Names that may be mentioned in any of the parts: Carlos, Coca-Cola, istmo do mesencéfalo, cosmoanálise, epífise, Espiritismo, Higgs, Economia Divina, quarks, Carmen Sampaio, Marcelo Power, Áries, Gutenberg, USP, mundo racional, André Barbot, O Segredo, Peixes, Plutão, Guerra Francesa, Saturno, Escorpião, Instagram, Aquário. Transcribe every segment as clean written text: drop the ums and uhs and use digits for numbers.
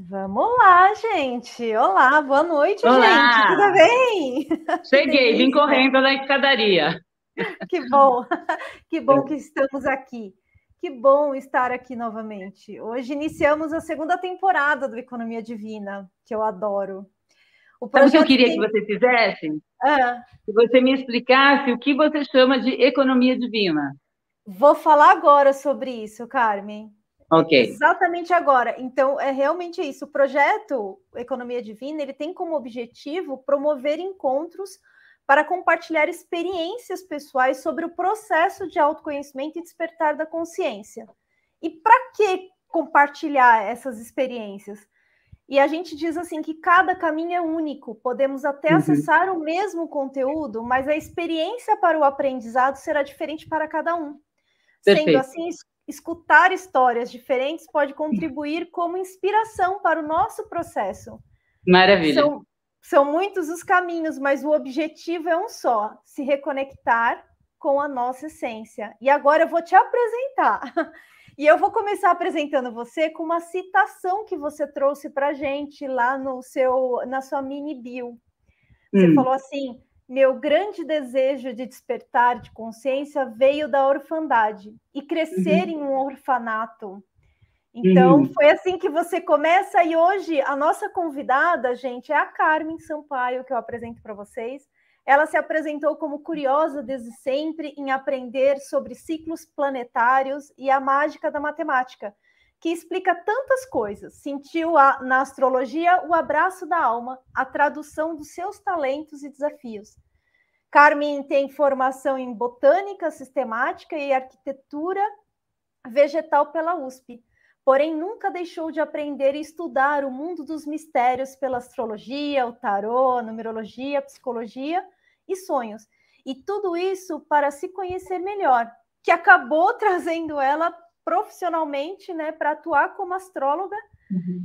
Vamos lá, gente! Olá, boa noite, Olá. Gente! Tudo bem? Cheguei, vim correndo da escadaria. Que bom que estamos aqui. Que bom estar aqui novamente. Hoje iniciamos a segunda temporada do Economia Divina, que eu adoro. Sabe o que eu queria que vocês fizessem? Que você me explicasse o que você chama de Economia Divina. Vou falar agora sobre isso, Carmen. Okay. Exatamente agora. Então, é realmente isso. O projeto Economia Divina, ele tem como objetivo promover encontros para compartilhar experiências pessoais sobre o processo de autoconhecimento e despertar da consciência. E para que compartilhar essas experiências? E a gente diz assim que cada caminho é único, podemos até acessar o mesmo conteúdo, mas a experiência para o aprendizado será diferente para cada um. Perfeito. Sendo assim, escutar histórias diferentes pode contribuir como inspiração para o nosso processo. Maravilha. São muitos os caminhos, mas o objetivo é um só, se reconectar com a nossa essência. E agora eu vou te apresentar. E eu vou começar apresentando você com uma citação que você trouxe para a gente lá no na sua mini bio. Você falou assim, meu grande desejo de despertar de consciência veio da orfandade e crescer em um orfanato. Então, foi assim que você começa. E hoje a nossa convidada, gente, é a Carmen Sampaio, que eu apresento para vocês. Ela se apresentou como curiosa desde sempre em aprender sobre ciclos planetários e a mágica da matemática, que explica tantas coisas. Sentiu na astrologia o abraço da alma, a tradução dos seus talentos e desafios. Carmen tem formação em botânica sistemática e arquitetura vegetal pela USP, porém nunca deixou de aprender e estudar o mundo dos mistérios pela astrologia, o tarô, a numerologia, a psicologia e sonhos. E tudo isso para se conhecer melhor, que acabou trazendo ela profissionalmente, né, para atuar como astróloga,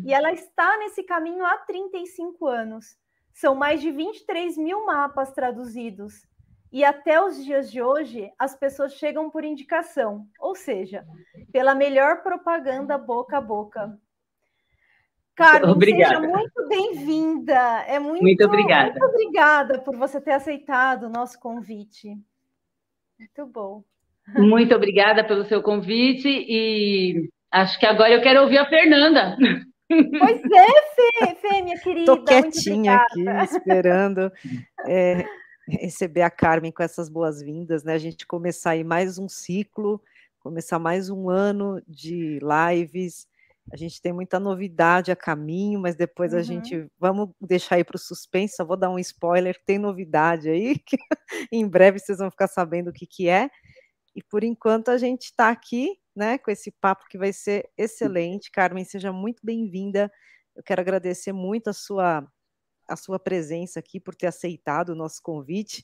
e ela está nesse caminho há 35 anos. São mais de 23 mil mapas traduzidos, e até os dias de hoje as pessoas chegam por indicação, ou seja, pela melhor propaganda boca a boca. Carmen, obrigada. Seja muito bem-vinda. É muito obrigada. Muito obrigada por você ter aceitado o nosso convite. Muito bom. Muito obrigada pelo seu convite e acho que agora eu quero ouvir a Fernanda. Pois é, Fê, minha querida. Estou quietinha aqui, esperando receber a Carmen com essas boas-vindas, né? A gente começar aí mais um ciclo, começar mais um ano de lives. A gente tem muita novidade a caminho, mas depois a gente... Vamos deixar aí para o suspense, só vou dar um spoiler, tem novidade aí, que em breve vocês vão ficar sabendo o que é. E por enquanto a gente está aqui, né, com esse papo que vai ser excelente. Carmen, seja muito bem-vinda. Eu quero agradecer muito a sua presença aqui, por ter aceitado o nosso convite.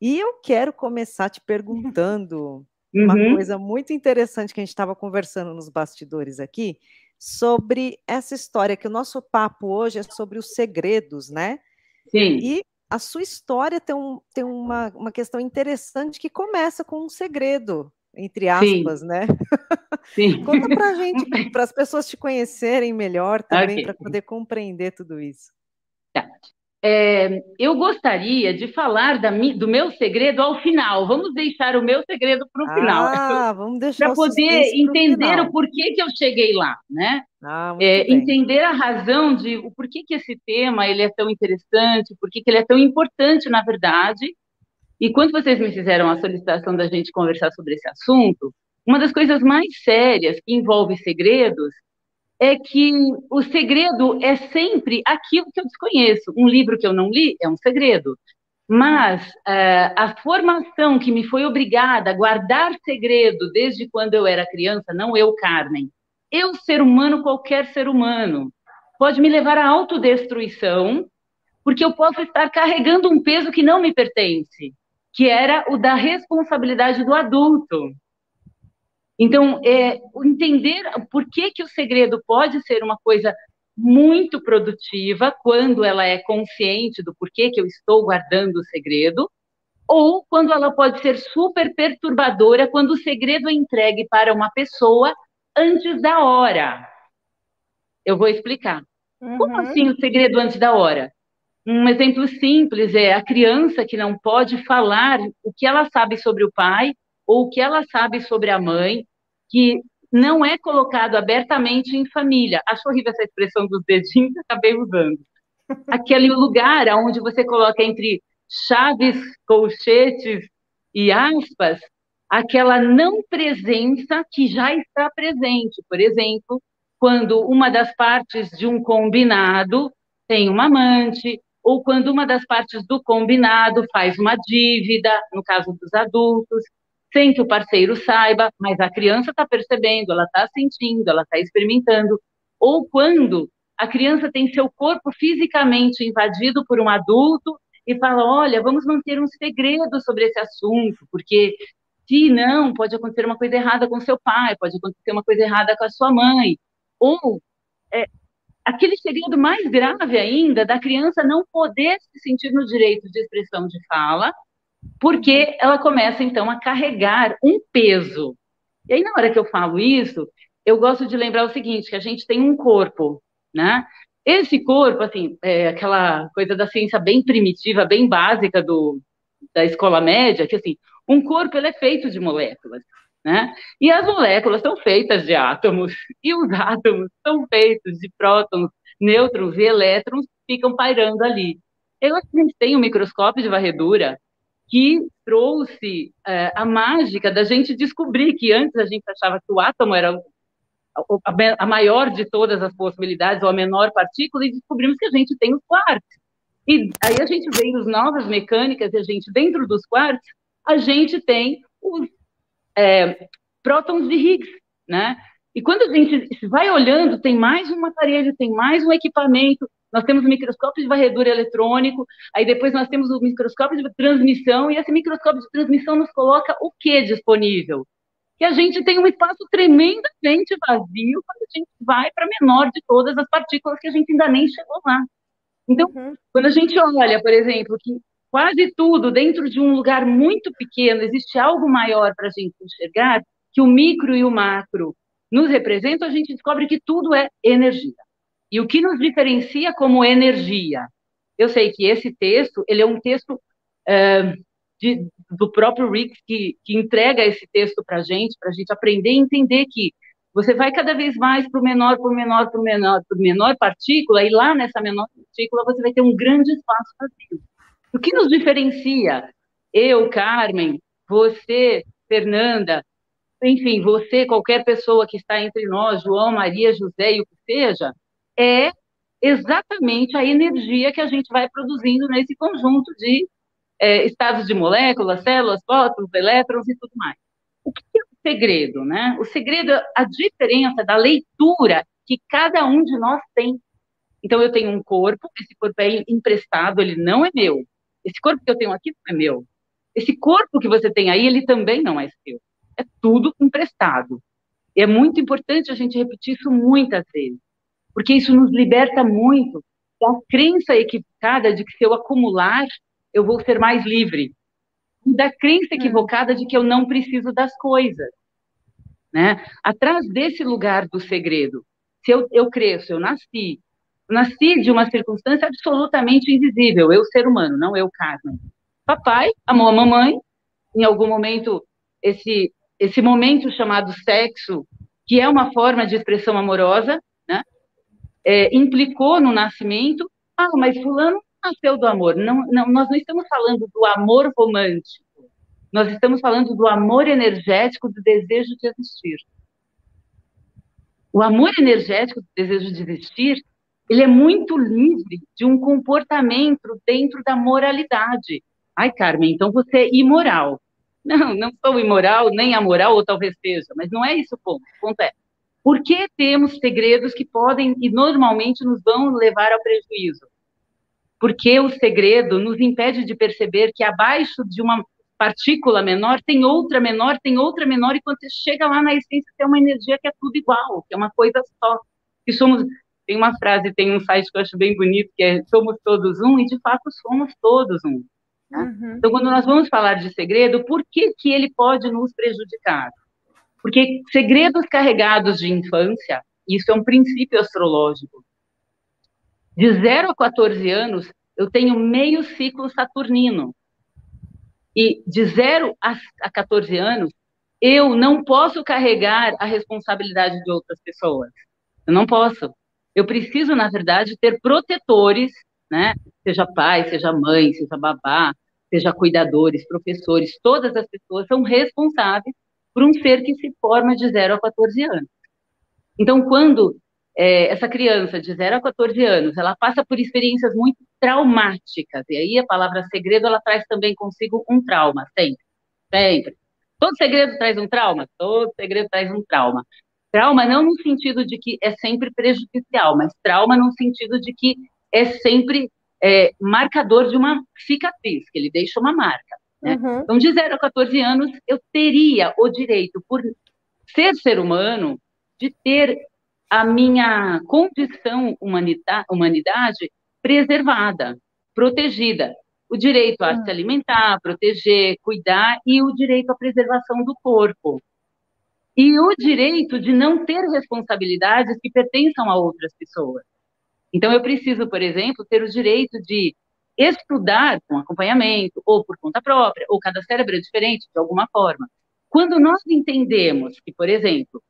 E eu quero começar te perguntando uma coisa muito interessante que a gente estava conversando nos bastidores aqui, sobre essa história, que o nosso papo hoje é sobre os segredos, né? Sim. E a sua história tem uma questão interessante que começa com um segredo, entre aspas, né? Sim. Conta pra gente, para as pessoas te conhecerem melhor também, para poder compreender tudo isso. Tá. Eu gostaria de falar do meu segredo ao final. Vamos deixar o meu segredo para o final. Vamos deixar para poder entender o porquê que eu cheguei lá, né? Entender a razão de o porquê que esse tema ele é tão interessante, porquê que ele é tão importante, na verdade. E quando vocês me fizeram a solicitação da gente conversar sobre esse assunto, uma das coisas mais sérias que envolve segredos é que o segredo é sempre aquilo que eu desconheço. Um livro que eu não li é um segredo. Mas a formação que me foi obrigada a guardar segredo desde quando eu era criança, não eu, Carmen, eu, ser humano, qualquer ser humano, pode me levar à autodestruição, porque eu posso estar carregando um peso que não me pertence, que era o da responsabilidade do adulto. Então, entender por que que o segredo pode ser uma coisa muito produtiva quando ela é consciente do porquê que eu estou guardando o segredo, ou quando ela pode ser super perturbadora quando o segredo é entregue para uma pessoa antes da hora. Eu vou explicar. Como assim o segredo antes da hora? Um exemplo simples é a criança que não pode falar o que ela sabe sobre o pai ou o que ela sabe sobre a mãe, que não é colocado abertamente em família. Acho horrível essa expressão dos dedinhos, acabei usando. Aquele lugar onde você coloca entre chaves, colchetes e aspas, aquela não presença que já está presente. Por exemplo, quando uma das partes de um combinado tem uma amante, ou quando uma das partes do combinado faz uma dívida, no caso dos adultos, sem que o parceiro saiba, mas a criança está percebendo, ela está sentindo, ela está experimentando. Ou quando a criança tem seu corpo fisicamente invadido por um adulto e fala, olha, vamos manter um segredo sobre esse assunto, porque se não, pode acontecer uma coisa errada com seu pai, pode acontecer uma coisa errada com a sua mãe. Ou aquele segredo mais grave ainda da criança não poder se sentir no direito de expressão de fala, porque ela começa, então, a carregar um peso. E aí, na hora que eu falo isso, eu gosto de lembrar o seguinte, que a gente tem um corpo, né? Esse corpo, assim, é aquela coisa da ciência bem primitiva, bem básica da escola média, que, assim, um corpo, ele é feito de moléculas, né? E as moléculas são feitas de átomos, e os átomos são feitos de prótons, nêutrons e elétrons que ficam pairando ali. Eu acho que a gente tem um microscópio de varredura que trouxe a mágica da gente descobrir que antes a gente achava que o átomo era a maior de todas as possibilidades, ou a menor partícula, e descobrimos que a gente tem os quarks. E aí a gente vem nas novas mecânicas, e a gente, dentro dos quarks, a gente tem os prótons de Higgs, né? E quando a gente vai olhando, tem mais um aparelho, tem mais um equipamento, nós temos o microscópio de varredura eletrônico, aí depois nós temos o microscópio de transmissão, e esse microscópio de transmissão nos coloca o que disponível? Que a gente tem um espaço tremendamente vazio quando a gente vai para a menor de todas as partículas que a gente ainda nem chegou lá. Então, quando a gente olha, por exemplo, que quase tudo, dentro de um lugar muito pequeno, existe algo maior para a gente enxergar, que o micro e o macro nos representam, a gente descobre que tudo é energia. E o que nos diferencia como energia? Eu sei que esse texto, ele é um texto do próprio Rick, que entrega esse texto para a gente aprender e entender que você vai cada vez mais para o menor, para o menor, para o menor, para a menor partícula, e lá nessa menor partícula você vai ter um grande espaço vazio. O que nos diferencia? Eu, Carmen, você, Fernanda, enfim, você, qualquer pessoa que está entre nós, João, Maria, José e o que seja, é exatamente a energia que a gente vai produzindo nesse conjunto de estados de moléculas, células, prótons, elétrons e tudo mais. O que é o segredo, né? O segredo é a diferença da leitura que cada um de nós tem. Então, eu tenho um corpo, esse corpo é emprestado, ele não é meu. Esse corpo que eu tenho aqui não é meu. Esse corpo que você tem aí, ele também não é seu. É tudo emprestado. E é muito importante a gente repetir isso muitas vezes, porque isso nos liberta muito da crença equivocada de que se eu acumular, eu vou ser mais livre. E da crença equivocada de que eu não preciso das coisas, né? Atrás desse lugar do segredo, se eu cresço, eu nasci de uma circunstância absolutamente invisível, eu ser humano, não eu, Carmen. Papai amou a mamãe, em algum momento, esse momento chamado sexo, que é uma forma de expressão amorosa, né, implicou no nascimento, mas fulano nasceu do amor. Não, nós não estamos falando do amor romântico, nós estamos falando do amor energético, do desejo de existir. O amor energético, do desejo de existir, ele é muito livre de um comportamento dentro da moralidade. Ai, Carmen, então você é imoral. Não, não sou imoral, nem amoral, ou talvez seja, mas não é isso o ponto. O ponto é, por que temos segredos que podem e normalmente nos vão levar ao prejuízo? Porque o segredo nos impede de perceber que abaixo de uma partícula menor, tem outra menor, tem outra menor, e quando você chega lá na essência, tem uma energia que é tudo igual, que é uma coisa só, que somos... Tem uma frase, tem um site que eu acho bem bonito, que é somos todos um, e de fato somos todos um. Né? Então, quando nós vamos falar de segredo, por que que ele pode nos prejudicar? Porque segredos carregados de infância, isso é um princípio astrológico, De 0 a 14 anos, eu tenho meio ciclo saturnino. E de 0 a 14 anos, eu não posso carregar a responsabilidade de outras pessoas. Eu não posso. Eu preciso, na verdade, ter protetores, né? Seja pai, seja mãe, seja babá, seja cuidadores, professores, todas as pessoas são responsáveis por um ser que se forma de 0 a 14 anos. Então, quando essa criança de 0 a 14 anos, ela passa por experiências muito traumáticas, e aí a palavra segredo, ela traz também consigo um trauma, sempre, sempre. Todo segredo traz um trauma? Todo segredo traz um trauma. Trauma não no sentido de que é sempre prejudicial, mas trauma no sentido de que é sempre marcador de uma cicatriz, que ele deixa uma marca. Né? Uhum. Então, de 0 a 14 anos, eu teria o direito, por ser ser humano, de ter a minha condição humanidade preservada, protegida. O direito a se alimentar, proteger, cuidar, e o direito à preservação do corpo. E o direito de não ter responsabilidades que pertençam a outras pessoas. Então, eu preciso, por exemplo, ter o direito de estudar com acompanhamento, ou por conta própria, ou cada cérebro é diferente, de alguma forma. Quando nós entendemos que, por exemplo,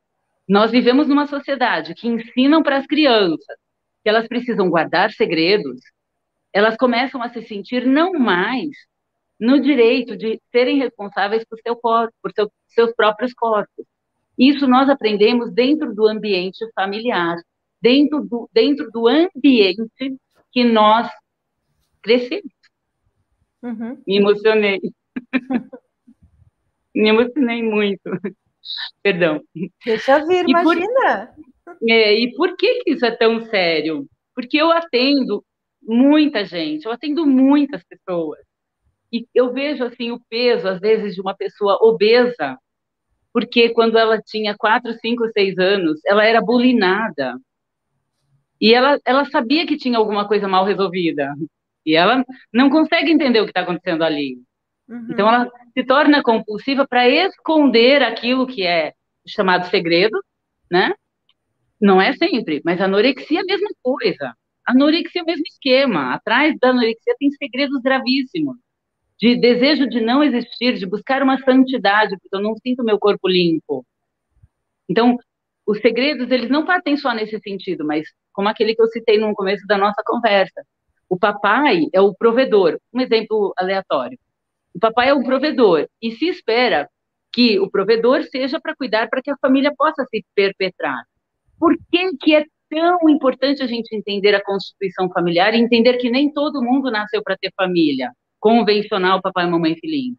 nós vivemos numa sociedade que ensinam para as crianças que elas precisam guardar segredos, elas começam a se sentir não mais no direito de serem responsáveis por seu corpo, por seus próprios corpos. Isso nós aprendemos dentro do ambiente familiar, dentro do ambiente que nós crescemos. Uhum. Me emocionei. Me emocionei muito. Perdão. Deixa eu vir, imagina. E por que isso é tão sério? Porque eu atendo muita gente, eu atendo muitas pessoas. E eu vejo, assim, o peso, às vezes, de uma pessoa obesa, porque quando ela tinha 4, 5, 6 anos, ela era bulinada. E ela sabia que tinha alguma coisa mal resolvida. E ela não consegue entender o que está acontecendo ali. Uhum. Então, ela se torna compulsiva para esconder aquilo que é chamado segredo, né? Não é sempre, mas a anorexia é a mesma coisa. A anorexia é o mesmo esquema. Atrás da anorexia tem segredos gravíssimos. De desejo de não existir, de buscar uma santidade, porque eu não sinto meu corpo limpo. Então, os segredos, eles não partem só nesse sentido, mas como aquele que eu citei no começo da nossa conversa. O papai é o provedor. Um exemplo aleatório. O papai é o provedor e se espera que o provedor seja para cuidar, para que a família possa se perpetrar. Por que é tão importante a gente entender a constituição familiar e entender que nem todo mundo nasceu para ter família convencional, papai, mamãe, filhinho?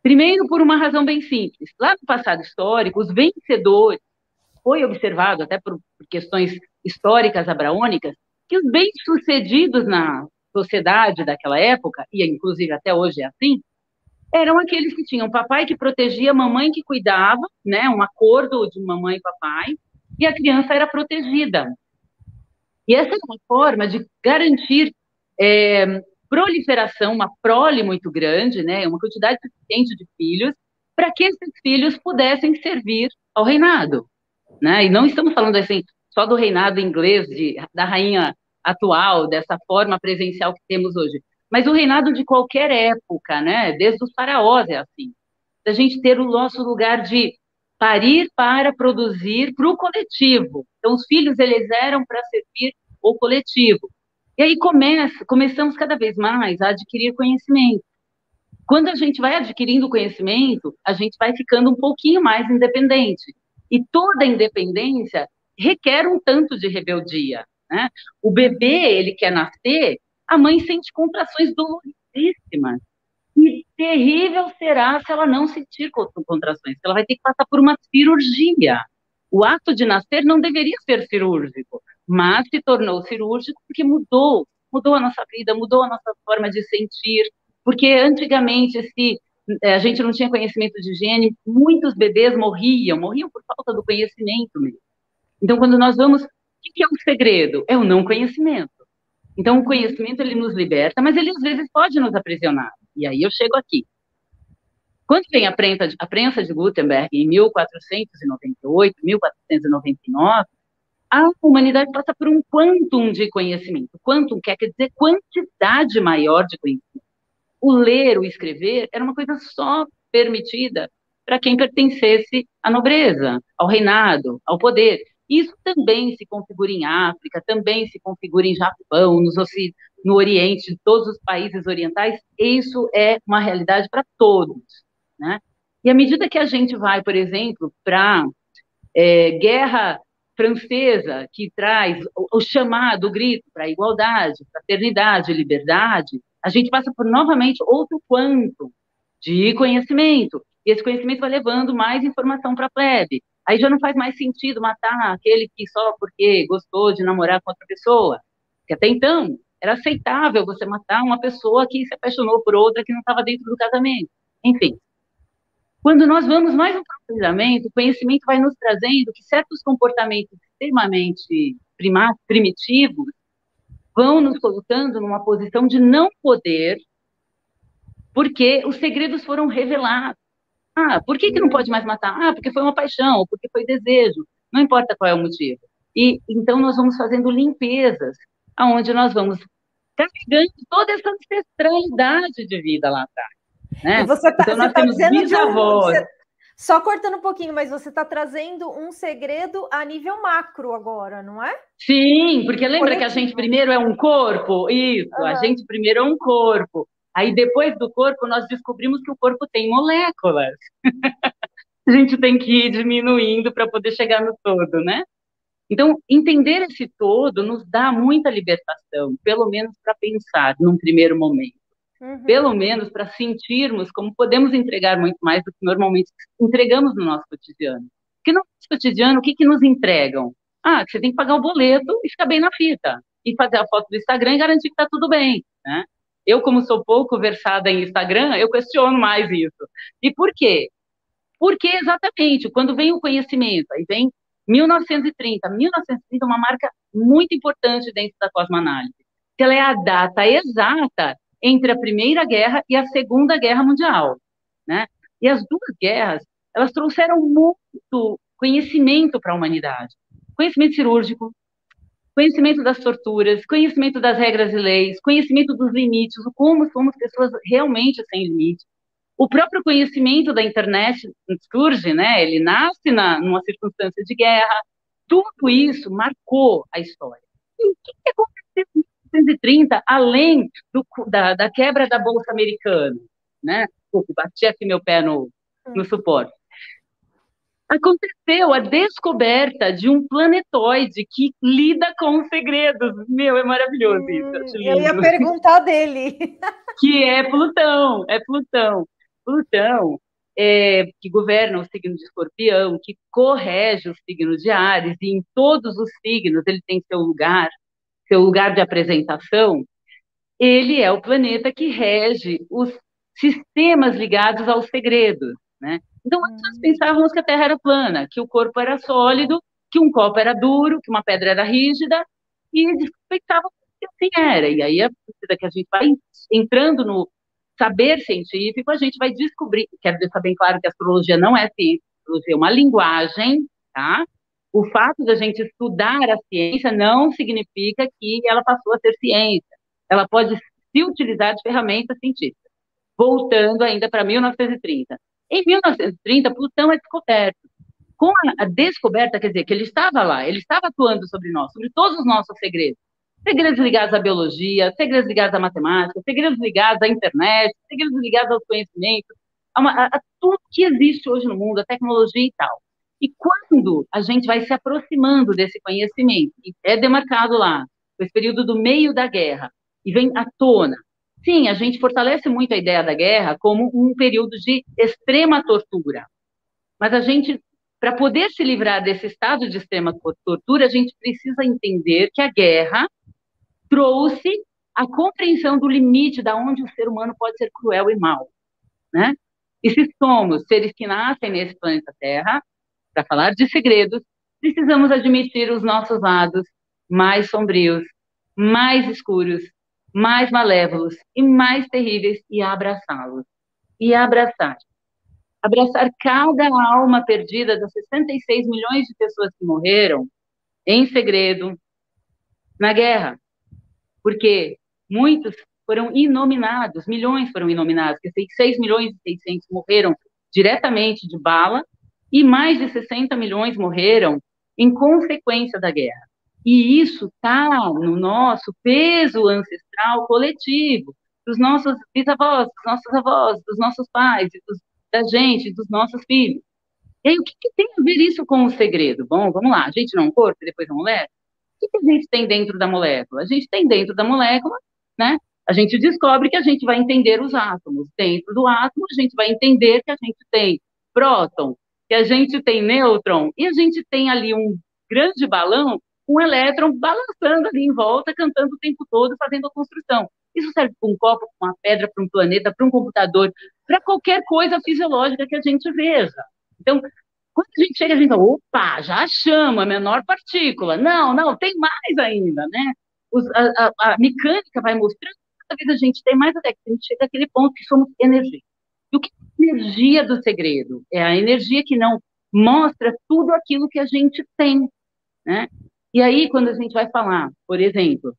Primeiro, por uma razão bem simples. Lá no passado histórico, os vencedores, foi observado até por questões históricas abraônicas, que os bem-sucedidos na sociedade daquela época, e inclusive até hoje é assim, eram aqueles que tinham papai que protegia, mamãe que cuidava, né, um acordo de mamãe e papai, e a criança era protegida. E essa é uma forma de garantir proliferação, uma prole muito grande, né, uma quantidade suficiente de filhos, para que esses filhos pudessem servir ao reinado. Né? E não estamos falando assim só do reinado inglês, da rainha atual, dessa forma presencial que temos hoje, mas o reinado de qualquer época, né? Desde os faraós é assim. Da gente ter o nosso lugar de parir para produzir para o coletivo. Então, os filhos, eles eram para servir o coletivo. E aí começamos cada vez mais a adquirir conhecimento. Quando a gente vai adquirindo conhecimento, a gente vai ficando um pouquinho mais independente. E toda independência requer um tanto de rebeldia. Né? O bebê, ele quer nascer, a mãe sente contrações dolorosíssimas. E terrível será se ela não sentir contrações. Ela vai ter que passar por uma cirurgia. O ato de nascer não deveria ser cirúrgico, mas se tornou cirúrgico porque mudou a nossa vida, mudou a nossa forma de sentir. Porque antigamente, se a gente não tinha conhecimento de higiene, muitos bebês morriam por falta do conhecimento mesmo. Então, quando nós vamos... O que é o segredo? É o não conhecimento. Então, o conhecimento, ele nos liberta, mas ele, às vezes, pode nos aprisionar. E aí eu chego aqui. Quando vem a prensa de Gutenberg, em 1498, 1499, a humanidade passa por um quantum de conhecimento. Quantum quer dizer quantidade maior de conhecimento. O ler, o escrever, era uma coisa só permitida para quem pertencesse à nobreza, ao reinado, ao poder. Isso também se configura em África, também se configura em Japão, no Oriente, em todos os países orientais. Isso é uma realidade para todos, né? E à medida que a gente vai, por exemplo, para Guerra Francesa, que traz o chamado, o grito para igualdade, fraternidade, liberdade, a gente passa por, novamente, outro quanto de conhecimento. E esse conhecimento vai levando mais informação para a plebe. Aí já não faz mais sentido matar aquele que só porque gostou de namorar com outra pessoa. Porque até então era aceitável você matar uma pessoa que se apaixonou por outra que não estava dentro do casamento. Enfim, quando nós vamos mais um aprofundamento, o conhecimento vai nos trazendo que certos comportamentos extremamente primitivos vão nos colocando numa posição de não poder, porque os segredos foram revelados. Ah, por que não pode mais matar? Ah, porque foi uma paixão, porque foi desejo. Não importa qual é o motivo. E então nós vamos fazendo limpezas, aonde nós vamos carregando toda essa ancestralidade de vida lá atrás, né? Então nós temos bisavós. Só cortando um pouquinho, mas você está trazendo um segredo a nível macro agora, não é? Sim, porque lembra que a gente primeiro é um corpo? Isso, a gente primeiro é um corpo. Aí, depois do corpo, nós descobrimos que o corpo tem moléculas. A gente tem que ir diminuindo para poder chegar no todo, né? Então, entender esse todo nos dá muita libertação, pelo menos para pensar num primeiro momento. Uhum. Pelo menos para sentirmos como podemos entregar muito mais do que normalmente entregamos no nosso cotidiano. Porque no nosso cotidiano, o que nos entregam? Ah, que você tem que pagar o boleto e ficar bem na fita. E fazer a foto do Instagram e garantir que está tudo bem, né? Eu, como sou pouco versada em Instagram, eu questiono mais isso. E por quê? Porque, exatamente, quando vem o conhecimento, aí vem 1930. 1930 é uma marca muito importante dentro da cosmoanálise. Ela é a data exata entre a Primeira Guerra e a Segunda Guerra Mundial, né? E as duas guerras, elas trouxeram muito conhecimento para a humanidade. Conhecimento cirúrgico, conhecimento das torturas, conhecimento das regras e leis, conhecimento dos limites, como somos pessoas realmente sem limites. O próprio conhecimento da internet surge, né? Ele nasce numa circunstância de guerra. Tudo isso marcou a história. E o que aconteceu em 1930, além da quebra da Bolsa Americana? Né? Desculpa, bati aqui meu pé no suporte. Aconteceu a descoberta de um planetoide que lida com segredos. Meu, é maravilhoso isso. Eu ia perguntar dele. Que é Plutão, é Plutão. Plutão, que governa o signo de Escorpião, que correge o signo de Áries, e em todos os signos ele tem seu lugar de apresentação. Ele é o planeta que rege os sistemas ligados aos segredos, né? Então, antes nós pensávamos que a Terra era plana, que o corpo era sólido, que um copo era duro, que uma pedra era rígida, e pensávamos que assim era. E aí, à medida que a gente vai entrando no saber científico, a gente vai descobrir, quero deixar bem claro que a astrologia não é ciência, a astrologia é uma linguagem, tá? O fato de a gente estudar a ciência não significa que ela passou a ser ciência. Ela pode se utilizar de ferramentas científicas. Voltando ainda para 1930. Em 1930, Plutão é descoberto. Com a descoberta, quer dizer, que ele estava lá, ele estava atuando sobre nós, sobre todos os nossos segredos. Segredos ligados à biologia, segredos ligados à matemática, segredos ligados à internet, segredos ligados aos conhecimentos, a tudo que existe hoje no mundo, a tecnologia e tal. E quando a gente vai se aproximando desse conhecimento, e é demarcado lá, esse período do meio da guerra, e vem à tona. Sim, a gente fortalece muito a ideia da guerra como um período de extrema tortura. Mas a gente, para poder se livrar desse estado de extrema tortura, a gente precisa entender que a guerra trouxe a compreensão do limite da onde o ser humano pode ser cruel e mau, né? E se somos seres que nascem nesse planeta Terra, para falar de segredos, precisamos admitir os nossos lados mais sombrios, mais escuros, mais malévolos e mais terríveis, e abraçá-los. E abraçar. Abraçar cada alma perdida das 66 milhões de pessoas que morreram, em segredo, na guerra. Porque muitos foram inominados, milhões foram inominados, 6 milhões e 600 morreram diretamente de bala, e mais de 60 milhões morreram em consequência da guerra. E isso está no nosso peso ancestral coletivo, dos nossos bisavós, dos nossos avós, dos nossos pais, da gente, dos nossos filhos. E aí, o que tem a ver isso com o segredo? Bom, vamos lá, a gente não é um corpo e depois é uma molécula? O que a gente tem dentro da molécula? A gente tem dentro da molécula, né? A gente descobre que a gente vai entender os átomos. Dentro do átomo, a gente vai entender que a gente tem próton, que a gente tem nêutron, e a gente tem ali um grande balão, um elétron balançando ali em volta, cantando o tempo todo, fazendo a construção. Isso serve para um copo, para uma pedra, para um planeta, para um computador, para qualquer coisa fisiológica que a gente veja. Então, quando a gente chega, a gente fala, opa, já chama, menor partícula. Não, não, tem mais ainda, né? A mecânica vai mostrando que cada vez a gente tem mais até que a gente chega àquele ponto que somos energia. E o que é a energia do segredo? É a energia que não mostra tudo aquilo que a gente tem, né? E aí, quando a gente vai falar, por exemplo,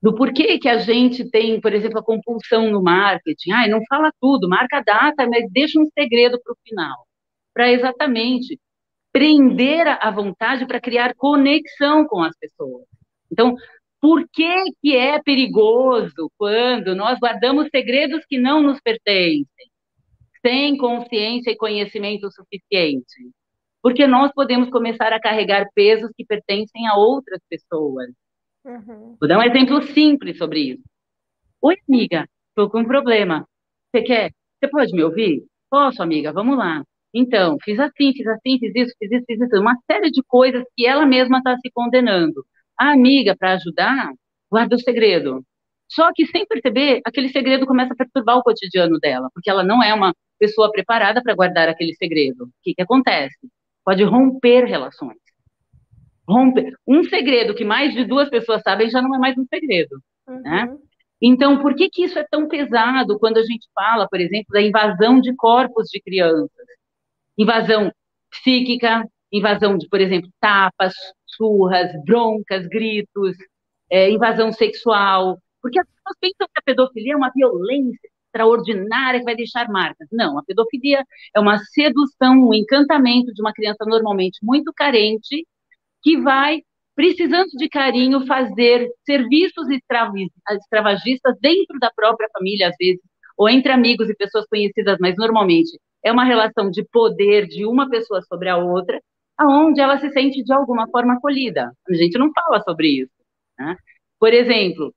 do porquê que a gente tem, por exemplo, a compulsão no marketing. Ai, não fala tudo, marca a data, mas deixa um segredo para o final. Para exatamente prender a vontade para criar conexão com as pessoas. Então, por que que é perigoso quando nós guardamos segredos que não nos pertencem, sem consciência e conhecimento suficiente? Porque nós podemos começar a carregar pesos que pertencem a outras pessoas. Uhum. Vou dar um exemplo simples sobre isso. Oi, amiga, estou com um problema. Você quer? Você pode me ouvir? Posso, amiga, vamos lá. Então, fiz assim, fiz assim, fiz isso, fiz isso, fiz isso. Uma série de coisas que ela mesma está se condenando. A amiga, para ajudar, guarda o segredo. Só que, sem perceber, aquele segredo começa a perturbar o cotidiano dela, porque ela não é uma pessoa preparada para guardar aquele segredo. O que que acontece? Pode romper relações. Romper. Um segredo que mais de 2 pessoas sabem já não é mais um segredo, uhum, né? Então, por que que isso é tão pesado quando a gente fala, por exemplo, da invasão de corpos de crianças? Invasão psíquica, invasão de, por exemplo, tapas, surras, broncas, gritos, invasão sexual. Porque as pessoas pensam que a pedofilia é uma violência extraordinária que vai deixar marcas. Não, a pedofilia é uma sedução, um encantamento de uma criança normalmente muito carente que vai, precisando de carinho, fazer serviços extravagistas dentro da própria família, às vezes, ou entre amigos e pessoas conhecidas, mas normalmente é uma relação de poder de uma pessoa sobre a outra, aonde ela se sente de alguma forma acolhida. A gente não fala sobre isso, né? Por exemplo,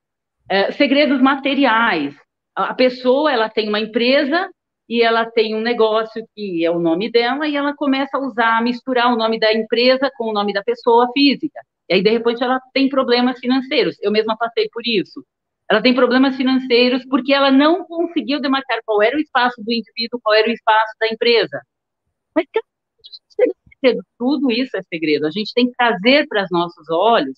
segredos materiais. A pessoa, ela tem uma empresa e ela tem um negócio que é o nome dela e ela começa a usar, a misturar o nome da empresa com o nome da pessoa física. E aí, de repente, ela tem problemas financeiros. Eu mesma passei por isso. Ela tem problemas financeiros porque ela não conseguiu demarcar qual era o espaço do indivíduo, qual era o espaço da empresa. Mas tudo isso é segredo. A gente tem que trazer para os nossos olhos,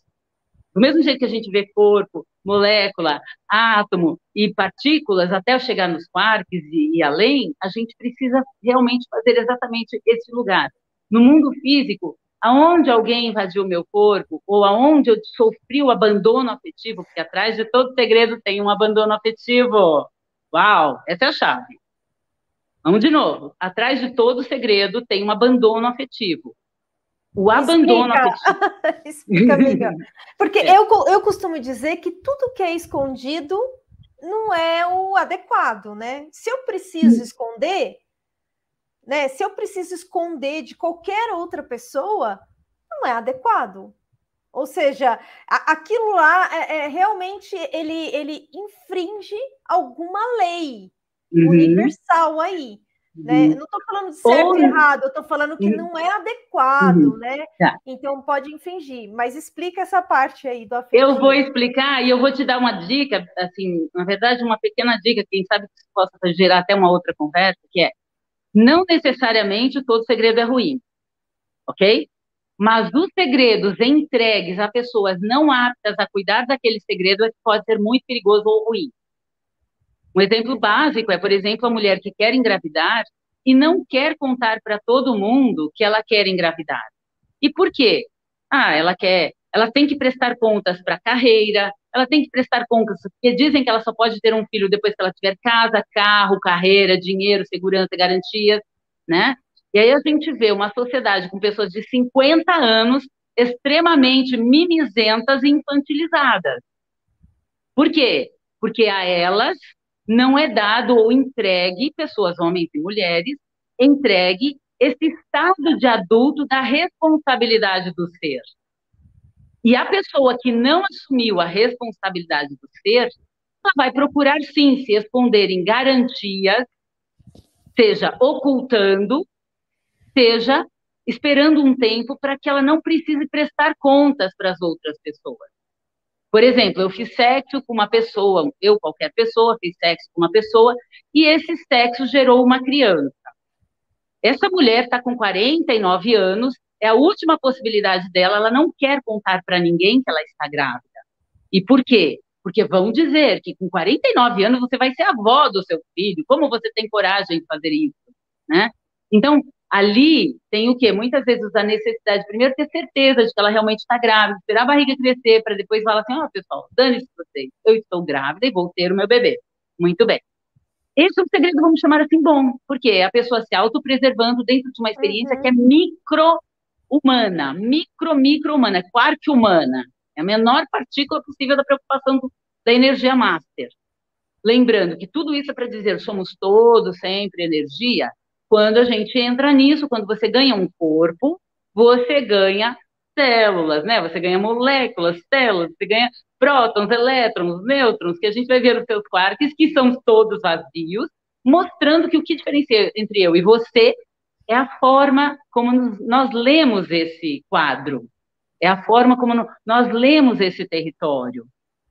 do mesmo jeito que a gente vê corpo, molécula, átomo e partículas, até eu chegar nos quarks e além, a gente precisa realmente fazer exatamente esse lugar. No mundo físico, aonde alguém invadiu o meu corpo, ou aonde eu sofri o abandono afetivo, porque atrás de todo segredo tem um abandono afetivo. Uau, essa é a chave. Vamos de novo. Atrás de todo segredo tem um abandono afetivo. O abandono afetivo. Explica, amiga. Porque eu costumo dizer que tudo que é escondido não é o adequado, né? Se eu preciso esconder... Né? Se eu preciso esconder de qualquer outra pessoa, não é adequado. Ou seja, aquilo lá realmente ele infringe alguma lei universal aí. Né? Não estou falando de certo e errado, eu estou falando que não é adequado, né? Tá. Então pode infringir, mas explica essa parte aí do afetivo. Eu vou explicar e eu vou te dar uma dica, assim, na verdade, uma pequena dica, quem sabe que possa gerar até uma outra conversa, que é: não necessariamente todo segredo é ruim, ok? Mas os segredos entregues a pessoas não aptas a cuidar daquele segredo é que pode ser muito perigoso ou ruim. Um exemplo básico é, por exemplo, a mulher que quer engravidar e não quer contar para todo mundo que ela quer engravidar. E por quê? Ah, ela tem que prestar contas para a carreira, ela tem que prestar contas, porque dizem que ela só pode ter um filho depois que ela tiver casa, carro, carreira, dinheiro, segurança, garantias, né? E aí a gente vê uma sociedade com pessoas de 50 anos extremamente mimizentas e infantilizadas. Por quê? Porque a elas não é dado ou entregue, pessoas, homens e mulheres, entregue esse estado de adulto da responsabilidade do ser. E a pessoa que não assumiu a responsabilidade do ser, ela vai procurar, sim, se esconder em garantias, seja ocultando, seja esperando um tempo para que ela não precise prestar contas para as outras pessoas. Por exemplo, eu fiz sexo com uma pessoa, eu, qualquer pessoa, fiz sexo com uma pessoa, e esse sexo gerou uma criança. Essa mulher está com 49 anos, é a última possibilidade dela, ela não quer contar para ninguém que ela está grávida. E por quê? Porque vão dizer que com 49 anos você vai ser avó do seu filho, como você tem coragem de fazer isso, né? Então, ali tem o quê? Muitas vezes a necessidade, primeiro, ter certeza de que ela realmente está grávida, esperar a barriga crescer, para depois falar assim, ó, pessoal, dane-se vocês, eu estou grávida e vou ter o meu bebê. Muito bem. Esse é um segredo, vamos chamar assim, bom, porque é a pessoa se autopreservando dentro de uma experiência que é micro-humana, micro-humana, quark-humana. É a menor partícula possível da preocupação da energia master. Lembrando que tudo isso é para dizer, somos todos sempre energia. Quando a gente entra nisso, quando você ganha um corpo, você ganha células, né? Você ganha moléculas, células, você ganha prótons, elétrons, nêutrons, que a gente vai ver os seus quarks, que são todos vazios, mostrando que o que diferencia entre eu e você é a forma como nós lemos esse quadro, é a forma como nós lemos esse território,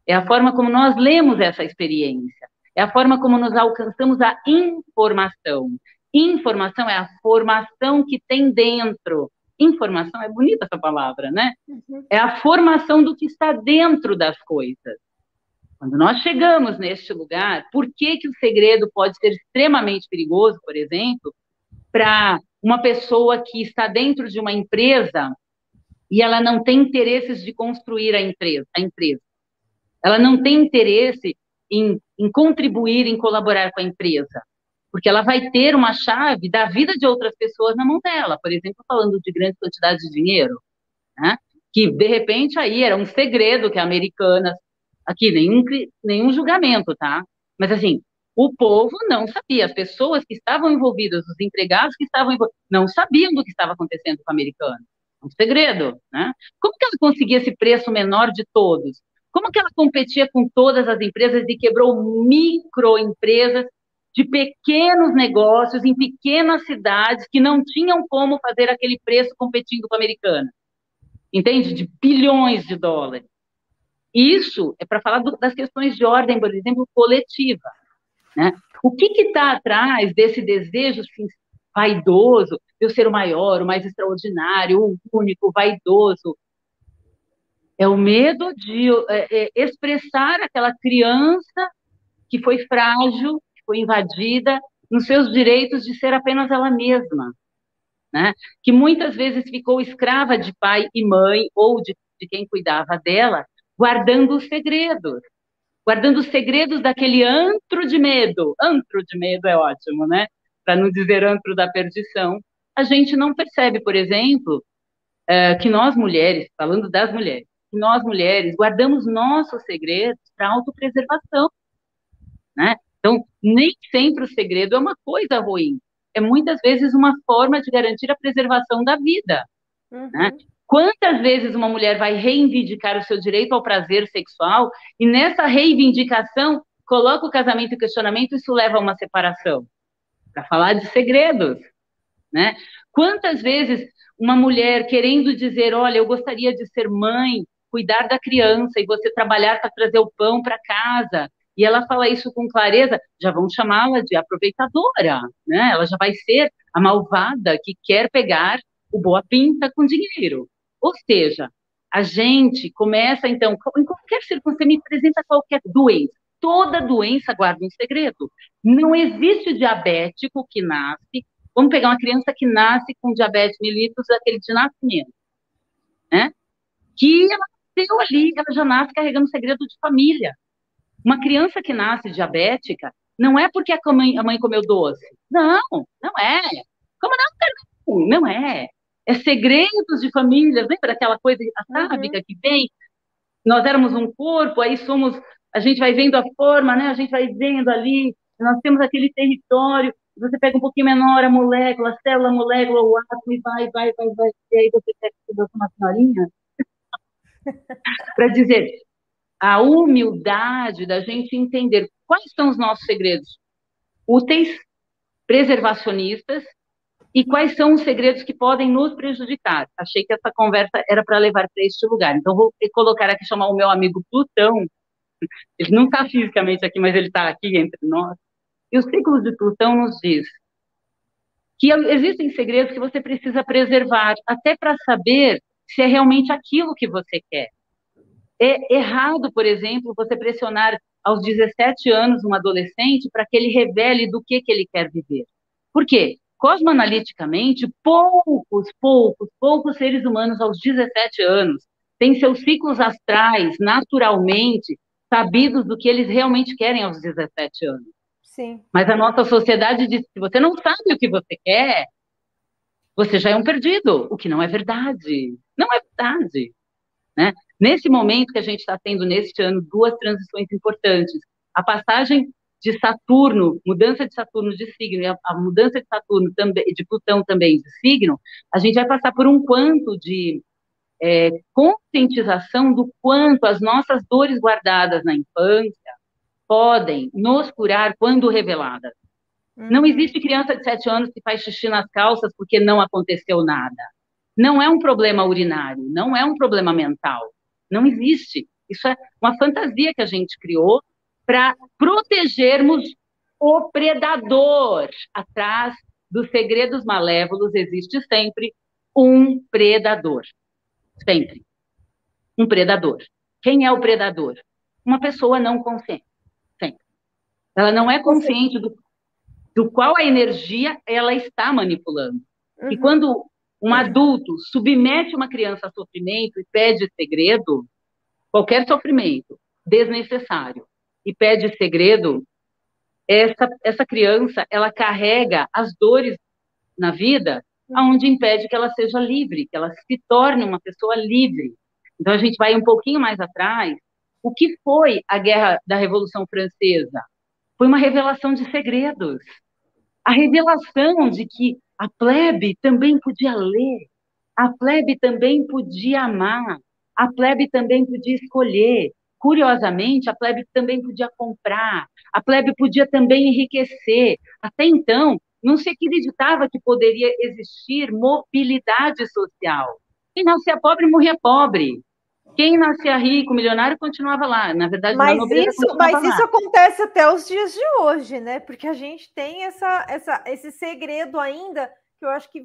é a forma como nós lemos essa experiência, é a forma como nós alcançamos a informação. Informação é a formação que tem dentro. Informação, é bonita essa palavra, né? Uhum. É a formação do que está dentro das coisas. Quando nós chegamos neste lugar, por que que o segredo pode ser extremamente perigoso, por exemplo, para uma pessoa que está dentro de uma empresa e ela não tem interesses de construir a empresa. Ela não tem interesse em contribuir, em colaborar com a empresa. Porque ela vai ter uma chave da vida de outras pessoas na mão dela. Por exemplo, falando de grande quantidade de dinheiro, né? Que, de repente, aí era um segredo que americanas... Aqui, nenhum julgamento, tá? Mas, assim, o povo não sabia. As pessoas que estavam envolvidas, os empregados que estavam envolvidos, não sabiam do que estava acontecendo com a americana. Um segredo, né? Como que ela conseguia esse preço menor de todos? Como que ela competia com todas as empresas e quebrou microempresas de pequenos negócios em pequenas cidades que não tinham como fazer aquele preço competindo com a americana, entende? De bilhões de dólares. Isso é para falar das questões de ordem, por exemplo, coletiva, né? O que está atrás desse desejo assim, vaidoso, de eu ser o maior, o mais extraordinário, o único, vaidoso? É o medo de expressar aquela criança que foi frágil, foi invadida nos seus direitos de ser apenas ela mesma, né? Que muitas vezes ficou escrava de pai e mãe, ou de quem cuidava dela, guardando os segredos daquele antro de medo é ótimo, né? Para não dizer antro da perdição. A gente não percebe, por exemplo, que nós mulheres, falando das mulheres, que nós mulheres guardamos nossos segredos para autopreservação, né? Então, nem sempre o segredo é uma coisa ruim. É, muitas vezes, uma forma de garantir a preservação da vida. Uhum. Né? Quantas vezes uma mulher vai reivindicar o seu direito ao prazer sexual e, nessa reivindicação, coloca o casamento em questionamento e isso leva a uma separação? Para falar de segredos. Né? Quantas vezes uma mulher querendo dizer, olha, eu gostaria de ser mãe, cuidar da criança e você trabalhar para trazer o pão para casa... E ela fala isso com clareza, já vão chamá-la de aproveitadora, né? Ela já vai ser a malvada que quer pegar o boa pinta com dinheiro. Ou seja, a gente começa, então, em qualquer circunstância, me apresenta qualquer doença. Toda doença guarda um segredo. Não existe diabético que nasce, vamos pegar uma criança que nasce com diabetes mellitus, aquele de nascimento, né? que ela nasceu ali, ela já nasce carregando segredo de família. Uma criança que nasce diabética, não é porque a mãe comeu doce. Não, não é. Como não? Não é. É segredos de família, lembra aquela coisa atávica que vem? Nós éramos um corpo, aí somos... A gente vai vendo a forma, né? A gente vai vendo ali, nós temos aquele território, você pega um pouquinho menor a molécula, a célula, a molécula, o átomo, e vai, e aí você pega uma senhorinha para dizer a humildade da gente entender quais são os nossos segredos úteis, preservacionistas, e quais são os segredos que podem nos prejudicar. Achei que essa conversa era para levar para este lugar. Então, vou colocar aqui, chamar o meu amigo Plutão. Ele não está fisicamente aqui, mas ele está aqui entre nós. E o ciclo de Plutão nos diz que existem segredos que você precisa preservar, até para saber se é realmente aquilo que você quer. É errado, por exemplo, você pressionar aos 17 anos um adolescente para que ele revele do que ele quer viver. Por quê? Cosmoanaliticamente, poucos seres humanos aos 17 anos têm seus ciclos astrais naturalmente sabidos do que eles realmente querem aos 17 anos. Sim. Mas a nossa sociedade diz que se você não sabe o que você quer, você já é um perdido, o que não é verdade. Não é verdade. Né? Nesse momento que a gente está tendo, neste ano, duas transições importantes. A passagem de Saturno, mudança de Saturno de signo, e a mudança de Saturno também, de Plutão também de signo, a gente vai passar por um quanto de conscientização do quanto as nossas dores guardadas na infância podem nos curar quando reveladas. Não existe criança de 7 anos que faz xixi nas calças porque não aconteceu nada. Não é um problema urinário, não é um problema mental. Não existe. Isso é uma fantasia que a gente criou para protegermos o predador. Atrás dos segredos malévolos existe sempre um predador. Sempre. Um predador. Quem é o predador? Uma pessoa não consciente. Sempre. Ela não é consciente do qual a energia ela está manipulando. Uhum. E quando um adulto submete uma criança a sofrimento e pede segredo, qualquer sofrimento desnecessário, e pede segredo, essa criança, ela carrega as dores na vida, aonde impede que ela seja livre, que ela se torne uma pessoa livre. Então, a gente vai um pouquinho mais atrás. O que foi a guerra da Revolução Francesa? Foi uma revelação de segredos. A revelação de que a plebe também podia ler, a plebe também podia amar, a plebe também podia escolher. Curiosamente, a plebe também podia comprar, a plebe podia também enriquecer. Até então, não se acreditava que poderia existir mobilidade social. Quem nascia pobre, morria pobre. Quem nascia rico, milionário, continuava lá. Na verdade, mas isso acontece até os dias de hoje, né? Porque a gente tem esse segredo ainda, que eu acho que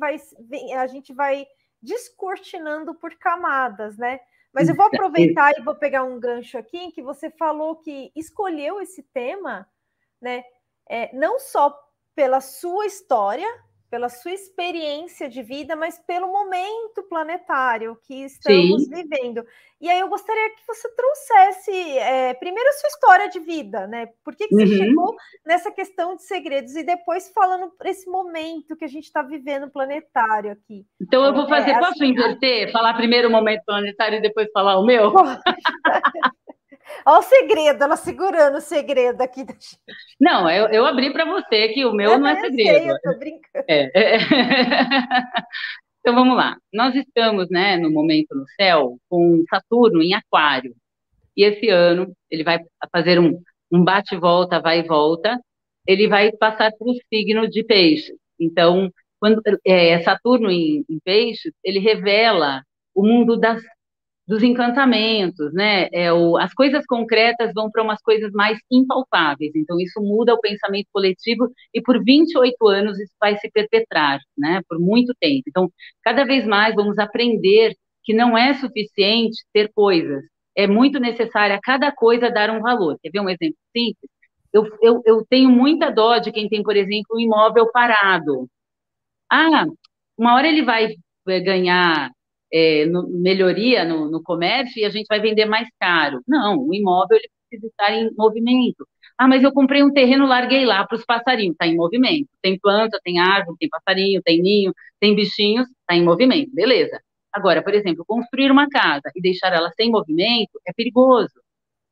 a gente vai descortinando por camadas, né? Mas eu vou aproveitar e vou pegar um gancho aqui em que você falou que escolheu esse tema, né? Não só pela sua história, pela sua experiência de vida, mas pelo momento planetário que estamos vivendo. E aí eu gostaria que você trouxesse, primeiro, a sua história de vida, né? Por que você chegou nessa questão de segredos? E depois falando para esse momento que a gente está vivendo planetário aqui. Então eu vou fazer, posso inverter? Falar primeiro o momento planetário e depois falar o meu? Olha o segredo, ela segurando o segredo aqui. Não, eu abri para você que o meu não é segredo. Eu tô brincando. Então vamos lá. Nós estamos, né, no momento no céu com Saturno em Aquário. E esse ano ele vai fazer um bate-volta, vai e volta. Ele vai passar para o signo de Peixes. Então, quando Saturno em Peixes, ele revela o mundo dos encantamentos, né? As coisas concretas vão para umas coisas mais impalpáveis, então isso muda o pensamento coletivo e por 28 anos isso vai se perpetrar, né? Por muito tempo. Então, cada vez mais vamos aprender que não é suficiente ter coisas, é muito necessário a cada coisa dar um valor. Quer ver um exemplo simples? Eu tenho muita dó de quem tem, por exemplo, um imóvel parado. Uma hora ele vai ganhar melhoria no comércio e a gente vai vender mais caro. Não, o imóvel ele precisa estar em movimento. Ah, mas eu comprei um terreno, larguei lá para os passarinhos, está em movimento. Tem planta, tem árvore, tem passarinho, tem ninho, tem bichinhos, está em movimento, beleza. Agora, por exemplo, construir uma casa e deixar ela sem movimento é perigoso,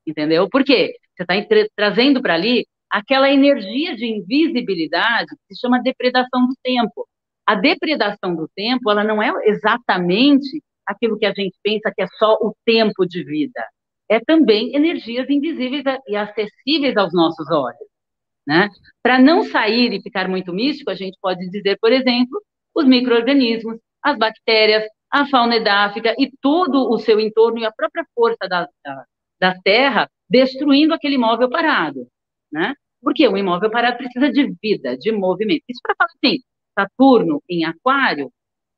entendeu? Por quê? Você está trazendo para ali aquela energia de invisibilidade que se chama depredação do tempo. A depredação do tempo, ela não é exatamente aquilo que a gente pensa que é só o tempo de vida. É também energias invisíveis e acessíveis aos nossos olhos, né? Para não sair e ficar muito místico, a gente pode dizer, por exemplo, os micro-organismos, as bactérias, a fauna edáfica e todo o seu entorno e a própria força da Terra destruindo aquele imóvel parado, né? Porque um imóvel parado precisa de vida, de movimento. Isso para falar assim, Saturno em Aquário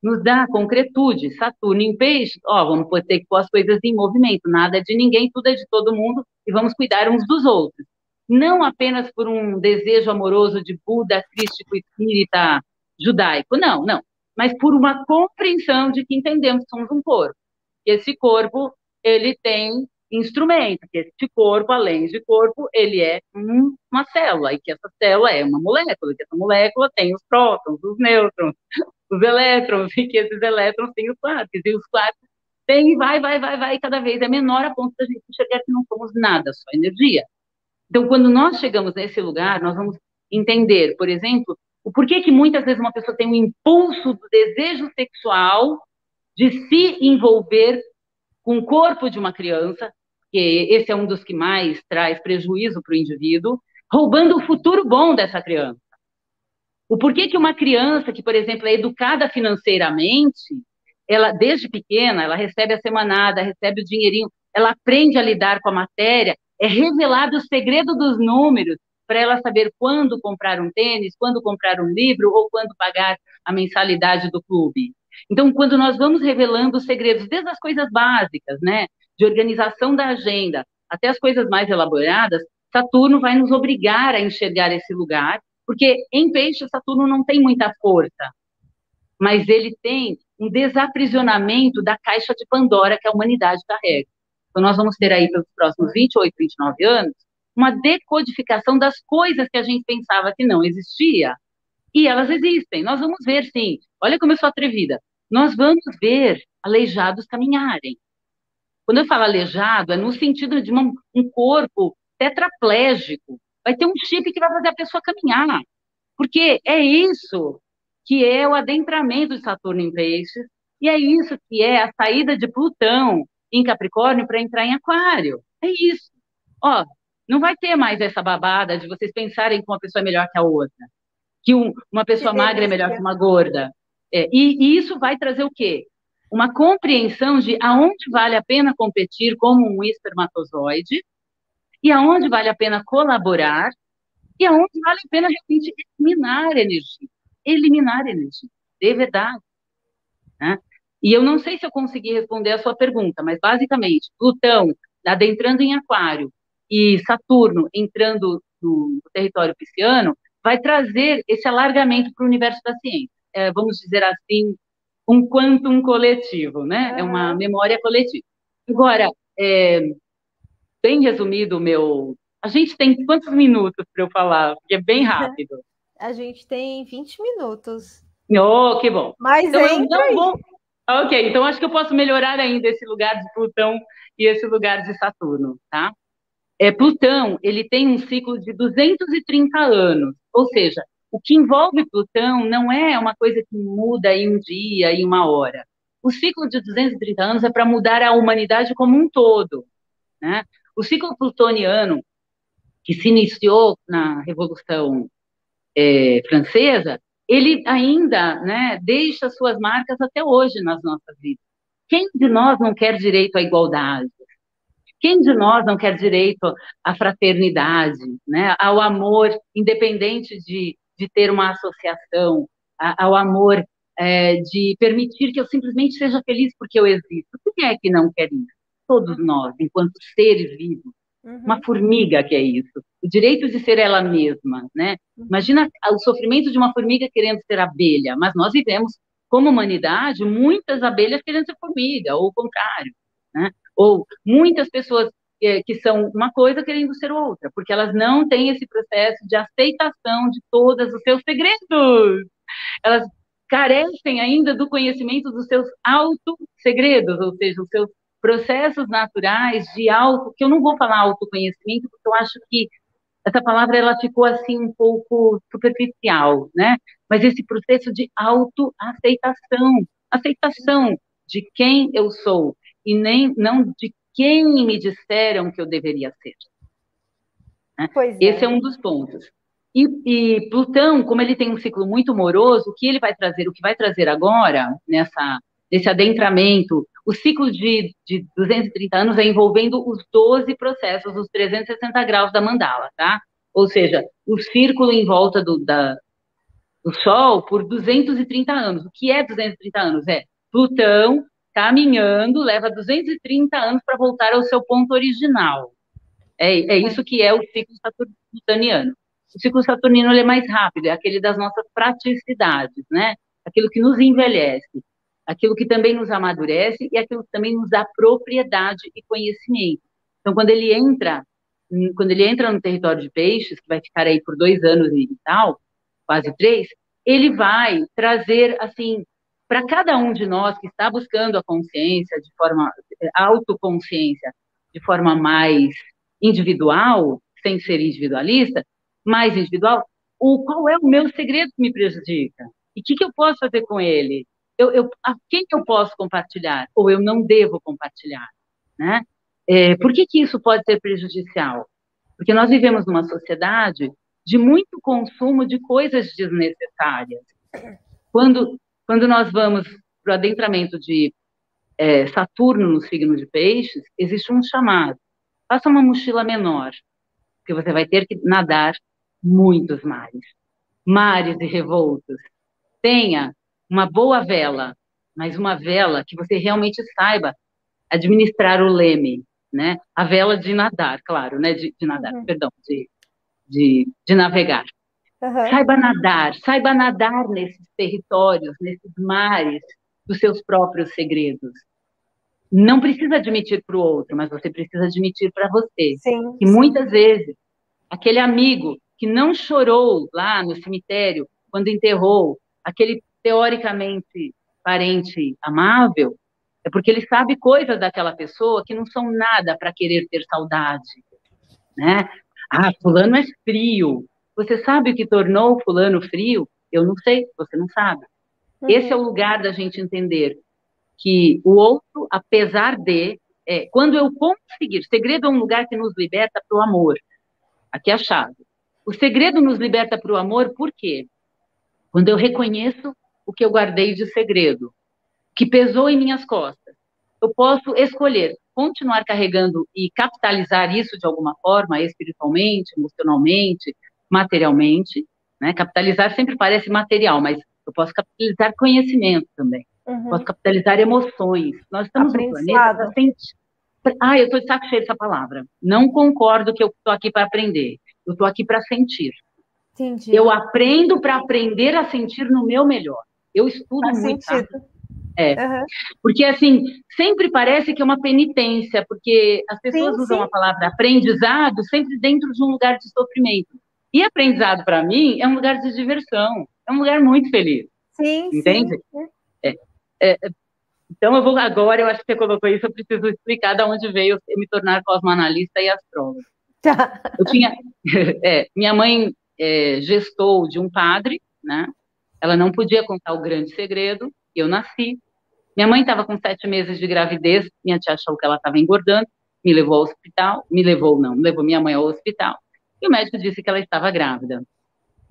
nos dá concretude, Saturno em Peixes, vamos ter que pôr as coisas em movimento, nada é de ninguém, tudo é de todo mundo e vamos cuidar uns dos outros. Não apenas por um desejo amoroso de Buda, crístico, espírita, judaico, não. Mas por uma compreensão de que entendemos que somos um corpo. Que esse corpo, ele tem instrumento, que esse corpo, além de corpo, ele é uma célula, e que essa célula é uma molécula, e que essa molécula tem os prótons, os nêutrons, os elétrons, e que esses elétrons têm os quarks, e os quarks têm, vai, cada vez é menor a ponto da gente enxergar que não somos nada, só energia. Então, quando nós chegamos nesse lugar, nós vamos entender, por exemplo, o porquê que muitas vezes uma pessoa tem um impulso do desejo sexual de se envolver com o corpo de uma criança, que esse é um dos que mais traz prejuízo para o indivíduo, roubando o futuro bom dessa criança. O porquê que uma criança que, por exemplo, é educada financeiramente, ela desde pequena, ela recebe a semanada, recebe o dinheirinho, ela aprende a lidar com a matéria, é revelado o segredo dos números, para ela saber quando comprar um tênis, quando comprar um livro ou quando pagar a mensalidade do clube. Então, quando nós vamos revelando os segredos, desde as coisas básicas, né, de organização da agenda até as coisas mais elaboradas, Saturno vai nos obrigar a enxergar esse lugar, porque em Peixe Saturno não tem muita força, mas ele tem um desaprisionamento da caixa de Pandora que a humanidade carrega. Então, nós vamos ter aí pelos próximos 28, 29 anos, uma decodificação das coisas que a gente pensava que não existia, e elas existem. Nós vamos ver, sim, olha como eu sou atrevida, nós vamos ver aleijados caminharem. Quando eu falo aleijado, é no sentido de um corpo tetraplégico, vai ter um chip que vai fazer a pessoa caminhar, porque é isso que é o adentramento de Saturno em Peixes, e é isso que é a saída de Plutão em Capricórnio para entrar em Aquário, é isso, Não vai ter mais essa babada de vocês pensarem que uma pessoa é melhor que a outra, que uma pessoa magra é melhor que uma gorda. E isso vai trazer o quê? Uma compreensão de aonde vale a pena competir como um espermatozoide, e aonde vale a pena colaborar, e aonde vale a pena, de repente, eliminar energia, de verdade. Né? E eu não sei se eu consegui responder a sua pergunta, mas basicamente, Plutão adentrando em Aquário, e Saturno entrando no território pisciano, vai trazer esse alargamento para o universo da ciência. Vamos dizer assim, um quantum coletivo, né? É uma memória coletiva. Agora, bem resumido o meu... A gente tem quantos minutos para eu falar? Porque é bem rápido. A gente tem 20 minutos. Oh, que bom. Mas então, Ok, então acho que eu posso melhorar ainda esse lugar de Plutão e esse lugar de Saturno, tá? Plutão, ele tem um ciclo de 230 anos, ou seja, o que envolve Plutão não é uma coisa que muda em um dia, em uma hora. O ciclo de 230 anos é para mudar a humanidade como um todo, né? O ciclo plutoniano, que se iniciou na Revolução Francesa, ele ainda, né, deixa suas marcas até hoje nas nossas vidas. Quem de nós não quer direito à igualdade? Quem de nós não quer direito à fraternidade, né? Ao amor, independente de ter uma associação, ao amor de permitir que eu simplesmente seja feliz porque eu existo? Quem é que não quer isso? Todos nós, enquanto seres vivos. Uma formiga que é isso. O direito de ser ela mesma, né? Imagina o sofrimento de uma formiga querendo ser abelha, mas nós vivemos como humanidade, muitas abelhas querendo ser formiga, ou o contrário, né? Ou muitas pessoas que são uma coisa querendo ser outra, porque elas não têm esse processo de aceitação de todos os seus segredos. Elas carecem ainda do conhecimento dos seus auto-segredos, ou seja, os seus processos naturais de auto, que eu não vou falar autoconhecimento, porque eu acho que essa palavra ela ficou assim um pouco superficial, né? Mas esse processo de autoaceitação, aceitação de quem eu sou, e nem, não de quem me disseram que eu deveria ser. Né? Pois é. Esse é um dos pontos. E Plutão, como ele tem um ciclo muito humoroso, o que ele vai trazer, o que vai trazer agora, nesse adentramento, o ciclo de 230 anos é envolvendo os 12 processos, os 360 graus da mandala, tá? Ou seja, o círculo em volta do Sol por 230 anos. O que é 230 anos? É Plutão caminhando, leva 230 anos para voltar ao seu ponto original. É isso que é o ciclo saturniano. O ciclo saturnino ele é mais rápido, é aquele das nossas praticidades, né? Aquilo que nos envelhece, aquilo que também nos amadurece e aquilo que também nos dá propriedade e conhecimento. Então, quando ele entra no território de Peixes, que vai ficar aí por 2 anos e tal, quase 3, ele vai trazer, assim, para cada um de nós que está buscando a consciência, a autoconsciência, de forma mais individual, sem ser individualista, mais individual, qual é o meu segredo que me prejudica? E o que eu posso fazer com ele? A quem eu posso compartilhar? Ou eu não devo compartilhar? Né? Por que isso pode ser prejudicial? Porque nós vivemos numa sociedade de muito consumo de coisas desnecessárias. Quando nós vamos para o adentramento de Saturno no signo de Peixes, existe um chamado. Faça uma mochila menor, porque você vai ter que nadar muitos mares. Mares e revoltos. Tenha uma boa vela, mas uma vela que você realmente saiba administrar o leme, né? A vela de nadar, claro, né? De nadar, uhum. Perdão, de navegar. Uhum. Saiba nadar nesses territórios, nesses mares dos seus próprios segredos. Não precisa admitir para o outro, mas você precisa admitir para você. Sim, que sim. Muitas vezes, aquele amigo que não chorou lá no cemitério, quando enterrou aquele teoricamente parente amável, é porque ele sabe coisas daquela pessoa que não são nada para querer ter saudade, né? Ah, fulano é frio. Você sabe o que tornou fulano frio? Eu não sei, você não sabe. Uhum. Esse é o lugar da gente entender que o outro, apesar de... quando eu conseguir... Segredo é um lugar que nos liberta para o amor. Aqui é a chave. O segredo nos liberta para o amor, por quê? Quando eu reconheço o que eu guardei de segredo, que pesou em minhas costas, eu posso escolher continuar carregando e capitalizar isso de alguma forma, espiritualmente, emocionalmente, materialmente, né? Capitalizar sempre parece material, mas eu posso capitalizar conhecimento também. Uhum. Posso capitalizar emoções. Nós estamos num planeta... eu estou de saco cheio dessa palavra. Não concordo que eu estou aqui para aprender. Eu estou aqui para sentir. Entendi. Eu aprendo para aprender a sentir no meu melhor. Eu estudo muito. Uhum. Porque, assim, sempre parece que é uma penitência, porque as pessoas usam a palavra aprendizado sempre dentro de um lugar de sofrimento. E aprendizado, para mim, é um lugar de diversão. É um lugar muito feliz. Sim, entende? Sim. Então, agora eu acho que você colocou isso, eu preciso explicar de onde veio eu me tornar cosmoanalista e astróloga. Tá. Minha mãe gestou de um padre, né? Ela não podia contar o grande segredo, eu nasci. Minha mãe estava com 7 meses de gravidez, minha tia achou que ela estava engordando, me levou ao hospital, levou minha mãe ao hospital, e o médico disse que ela estava grávida.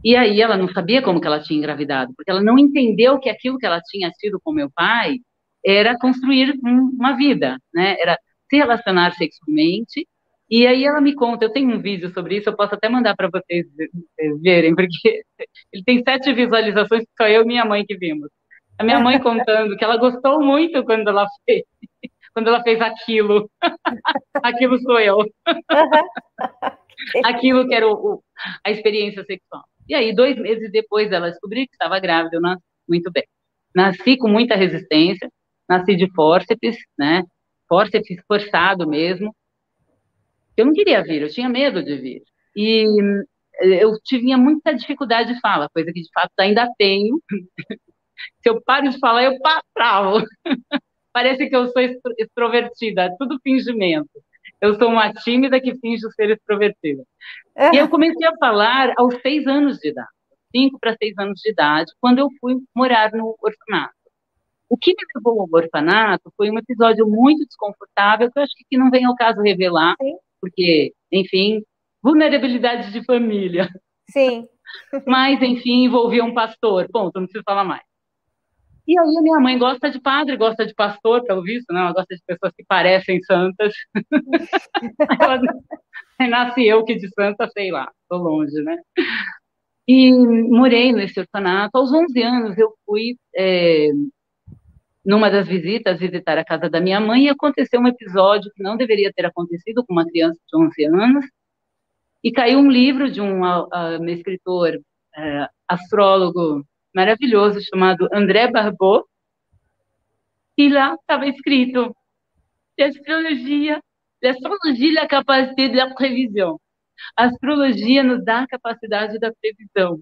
E aí ela não sabia como que ela tinha engravidado, porque ela não entendeu que aquilo que ela tinha tido com meu pai era construir uma vida, né? Era se relacionar sexualmente. E aí ela me conta, eu tenho um vídeo sobre isso, eu posso até mandar para vocês verem, porque ele tem 7 visualizações, só eu e minha mãe que vimos. A minha mãe contando que ela gostou muito quando ela fez aquilo. Aquilo sou eu. Aquilo que era a experiência sexual. E aí, 2 meses depois, ela descobriu que estava grávida, muito bem. Nasci com muita resistência, nasci de fórceps, né? Fórceps forçado mesmo. Eu não queria vir, eu tinha medo de vir. E eu tinha muita dificuldade de fala, coisa que de fato ainda tenho. Se eu paro de falar, eu travo. Parece que eu sou extrovertida, tudo fingimento. Eu sou uma tímida que finge ser extrovertida. E eu comecei a falar aos 6 anos de idade, 5 para 6 anos de idade, quando eu fui morar no orfanato. O que me levou ao orfanato foi um episódio muito desconfortável, que eu acho que não vem ao caso revelar, sim, porque, enfim, vulnerabilidade de família. Sim. Mas, enfim, envolvia um pastor. Ponto, não preciso falar mais. E aí a minha mãe gosta de padre, gosta de pastor, pelo visto, né? Ela gosta de pessoas que parecem santas. Ela, nasci eu que de santa, sei lá, tô longe, né? E morei nesse orfanato. Aos 11 anos eu fui, numa das visitas, visitar a casa da minha mãe, e aconteceu um episódio que não deveria ter acontecido com uma criança de 11 anos, e caiu um livro de um escritor, astrólogo, maravilhoso, chamado André Barbot, e lá estava escrito: l'astrologie é a capacidade da previsão. A astrologia nos dá a capacidade da previsão.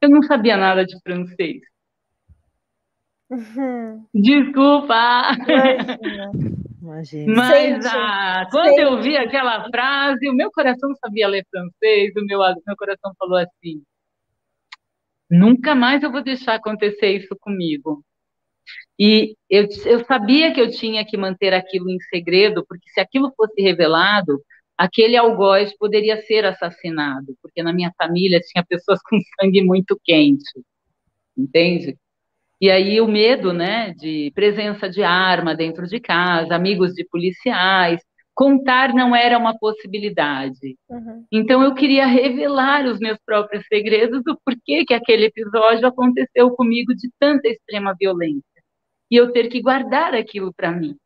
Eu não sabia nada de francês. Uhum. Desculpa! Imagina. Mas quando eu vi aquela frase, o meu coração sabia ler francês, o meu coração falou assim: nunca mais eu vou deixar acontecer isso comigo. E eu sabia que eu tinha que manter aquilo em segredo, porque se aquilo fosse revelado, aquele algoz poderia ser assassinado, porque na minha família tinha pessoas com sangue muito quente, entende? E aí o medo, né, de presença de arma dentro de casa, amigos de policiais, contar não era uma possibilidade. Uhum. Então, eu queria revelar os meus próprios segredos do porquê que aquele episódio aconteceu comigo de tanta extrema violência. E eu ter que guardar aquilo para mim.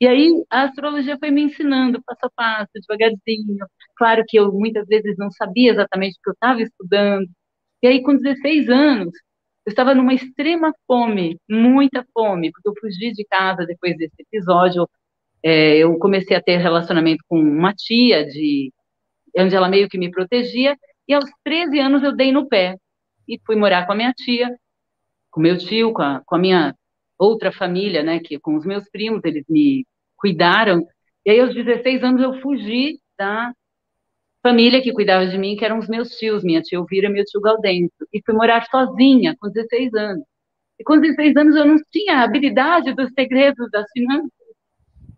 E aí, a astrologia foi me ensinando, passo a passo, devagarzinho. Claro que eu, muitas vezes, não sabia exatamente o que eu estava estudando. E aí, com 16 anos, eu estava numa extrema fome, muita fome, porque eu fugi de casa depois desse episódio. Eu comecei a ter relacionamento com uma tia, onde ela meio que me protegia, e aos 13 anos eu dei no pé, e fui morar com a minha tia, com meu tio, com a minha outra família, né, que com os meus primos, eles me cuidaram, e aí aos 16 anos eu fugi da família que cuidava de mim, que eram os meus tios, minha tia Elvira e meu tio Gaudêncio, e fui morar sozinha, com 16 anos, e com 16 anos eu não tinha a habilidade dos segredos das finanças,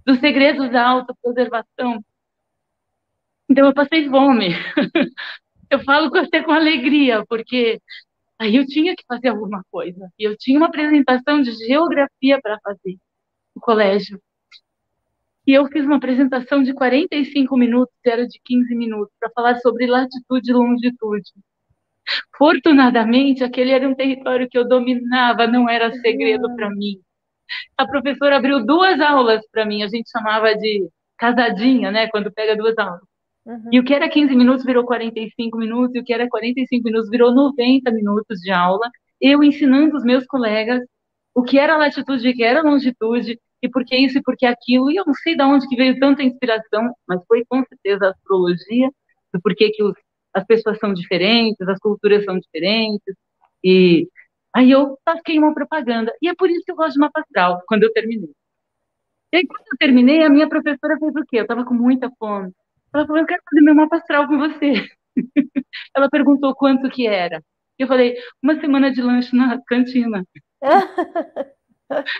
dos segredos da autopreservação. Então, eu passei fome. Eu falo até com alegria, porque aí eu tinha que fazer alguma coisa. E eu tinha uma apresentação de geografia para fazer no colégio. E eu fiz uma apresentação de 45 minutos, era de 15 minutos, para falar sobre latitude e longitude. Fortunadamente, aquele era um território que eu dominava, não era segredo para mim. A professora abriu 2 aulas para mim, a gente chamava de casadinha, né, quando pega 2 aulas. Uhum. E o que era 15 minutos virou 45 minutos, e o que era 45 minutos virou 90 minutos de aula, eu ensinando os meus colegas o que era latitude, o que era longitude, e por que isso e por que aquilo, e eu não sei de onde que veio tanta inspiração, mas foi com certeza a astrologia, do porquê que as pessoas são diferentes, as culturas são diferentes, e... Aí eu taquei uma propaganda. E é por isso que eu gosto de mapa astral, quando eu terminei. E aí, quando eu terminei, a minha professora fez o quê? Eu estava com muita fome. Ela falou: eu quero fazer meu mapa astral com você. Ela perguntou quanto que era. Eu falei: 1 semana de lanche na cantina.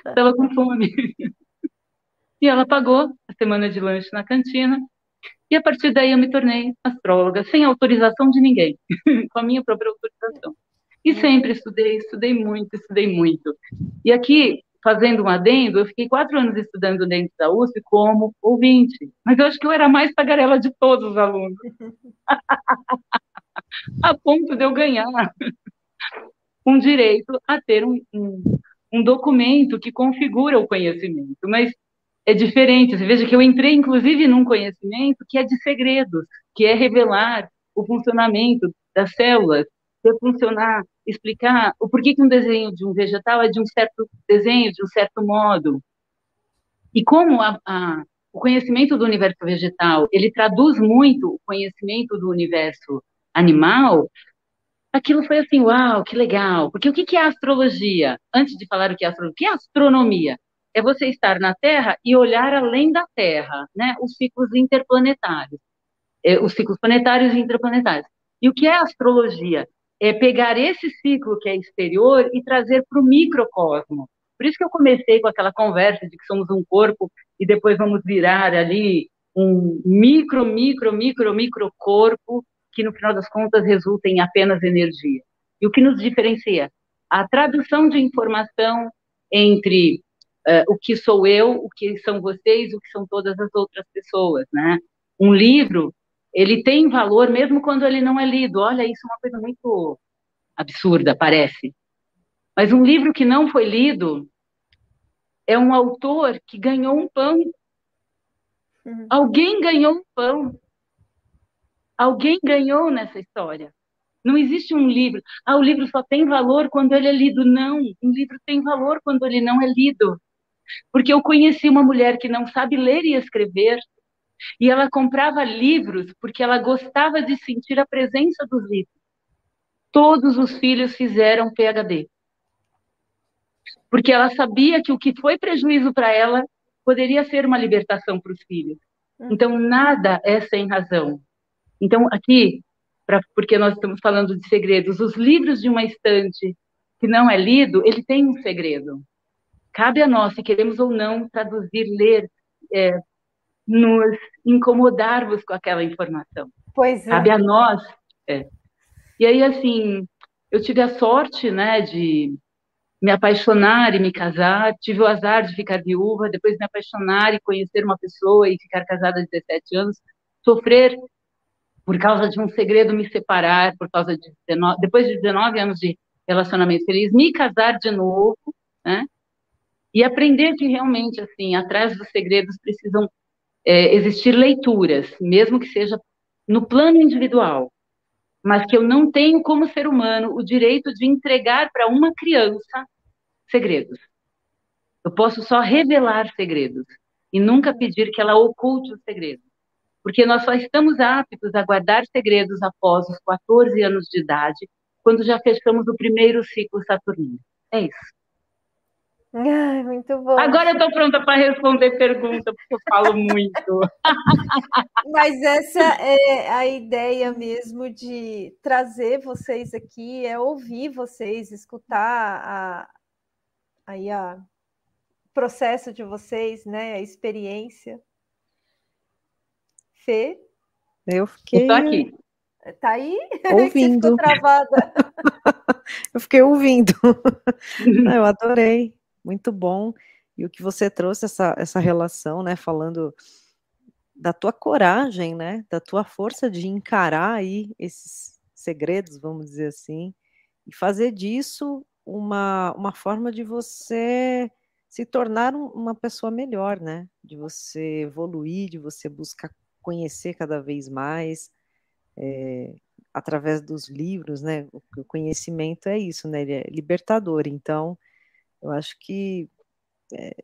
Estava com fome. E ela pagou a semana de lanche na cantina. E a partir daí eu me tornei astróloga, sem autorização de ninguém. Com a minha própria autorização. E sempre estudei, estudei muito, estudei muito. E aqui, fazendo um adendo, eu fiquei 4 anos estudando dentro da USP como ouvinte. Mas eu acho que eu era a mais tagarela de todos os alunos. A ponto de eu ganhar um direito a ter um documento que configura o conhecimento. Mas é diferente. Você veja que eu entrei, inclusive, num conhecimento que é de segredos, que é revelar o funcionamento das células, funcionar, explicar o porquê que um desenho de um vegetal é de um certo desenho, de um certo modo. E como o conhecimento do universo vegetal, ele traduz muito o conhecimento do universo animal, aquilo foi assim, uau, que legal. Porque o que é a astrologia? Antes de falar o que é astrologia, o que é astronomia? É você estar na Terra e olhar além da Terra, né? Os ciclos interplanetários, os ciclos planetários e intraplanetários. E o que é astrologia? É pegar esse ciclo que é exterior e trazer para o microcosmo. Por isso que eu comecei com aquela conversa de que somos um corpo e depois vamos virar ali um micro corpo que, no final das contas, resulta em apenas energia. E o que nos diferencia? A tradução de informação entre o que sou eu, o que são vocês, o que são todas as outras pessoas, né? Um livro, ele tem valor mesmo quando ele não é lido. Olha, isso é uma coisa muito absurda, parece. Mas um livro que não foi lido é um autor que ganhou um pão. Uhum. Alguém ganhou um pão. Alguém ganhou nessa história. Não existe um livro. Ah, o livro só tem valor quando ele é lido. Não, um livro tem valor quando ele não é lido. Porque eu conheci uma mulher que não sabe ler e escrever, e ela comprava livros porque ela gostava de sentir a presença dos livros. Todos os filhos fizeram PhD. Porque ela sabia que o que foi prejuízo para ela poderia ser uma libertação para os filhos. Então, nada é sem razão. Então, aqui, porque nós estamos falando de segredos, os livros de uma estante que não é lido, ele tem um segredo. Cabe a nós, se queremos ou não, traduzir, ler, nos incomodarmos com aquela informação. Pois é. Cabe a nós. É. E aí, assim, eu tive a sorte, né, de me apaixonar e me casar, tive o azar de ficar viúva, depois me apaixonar e conhecer uma pessoa e ficar casada há 17 anos, sofrer por causa de um segredo, me separar, por causa de depois de 19 anos de relacionamento feliz, me casar de novo, né? E aprender que realmente, assim, atrás dos segredos precisam existir leituras, mesmo que seja no plano individual, mas que eu não tenho como ser humano o direito de entregar para uma criança segredos. Eu posso só revelar segredos e nunca pedir que ela oculte os segredos. Porque nós só estamos aptos a guardar segredos após os 14 anos de idade, quando já fechamos o primeiro ciclo saturnino. É isso. Ai, muito bom. Agora eu estou pronta para responder pergunta, porque eu falo muito. Mas essa é a ideia mesmo de trazer vocês aqui, é ouvir vocês, escutar o processo de vocês, né? A experiência. Fê? Eu fiquei... Estou aqui. Tá aí? Ouvindo. Você ficou travada. Eu fiquei ouvindo. Eu adorei. Muito bom, e o que você trouxe, essa relação, né, falando da tua coragem, né, da tua força de encarar aí esses segredos, vamos dizer assim, e fazer disso uma forma de você se tornar uma pessoa melhor, né, de você evoluir, de você buscar conhecer cada vez mais, através dos livros, né, o conhecimento é isso, né, ele é libertador, então... Eu acho que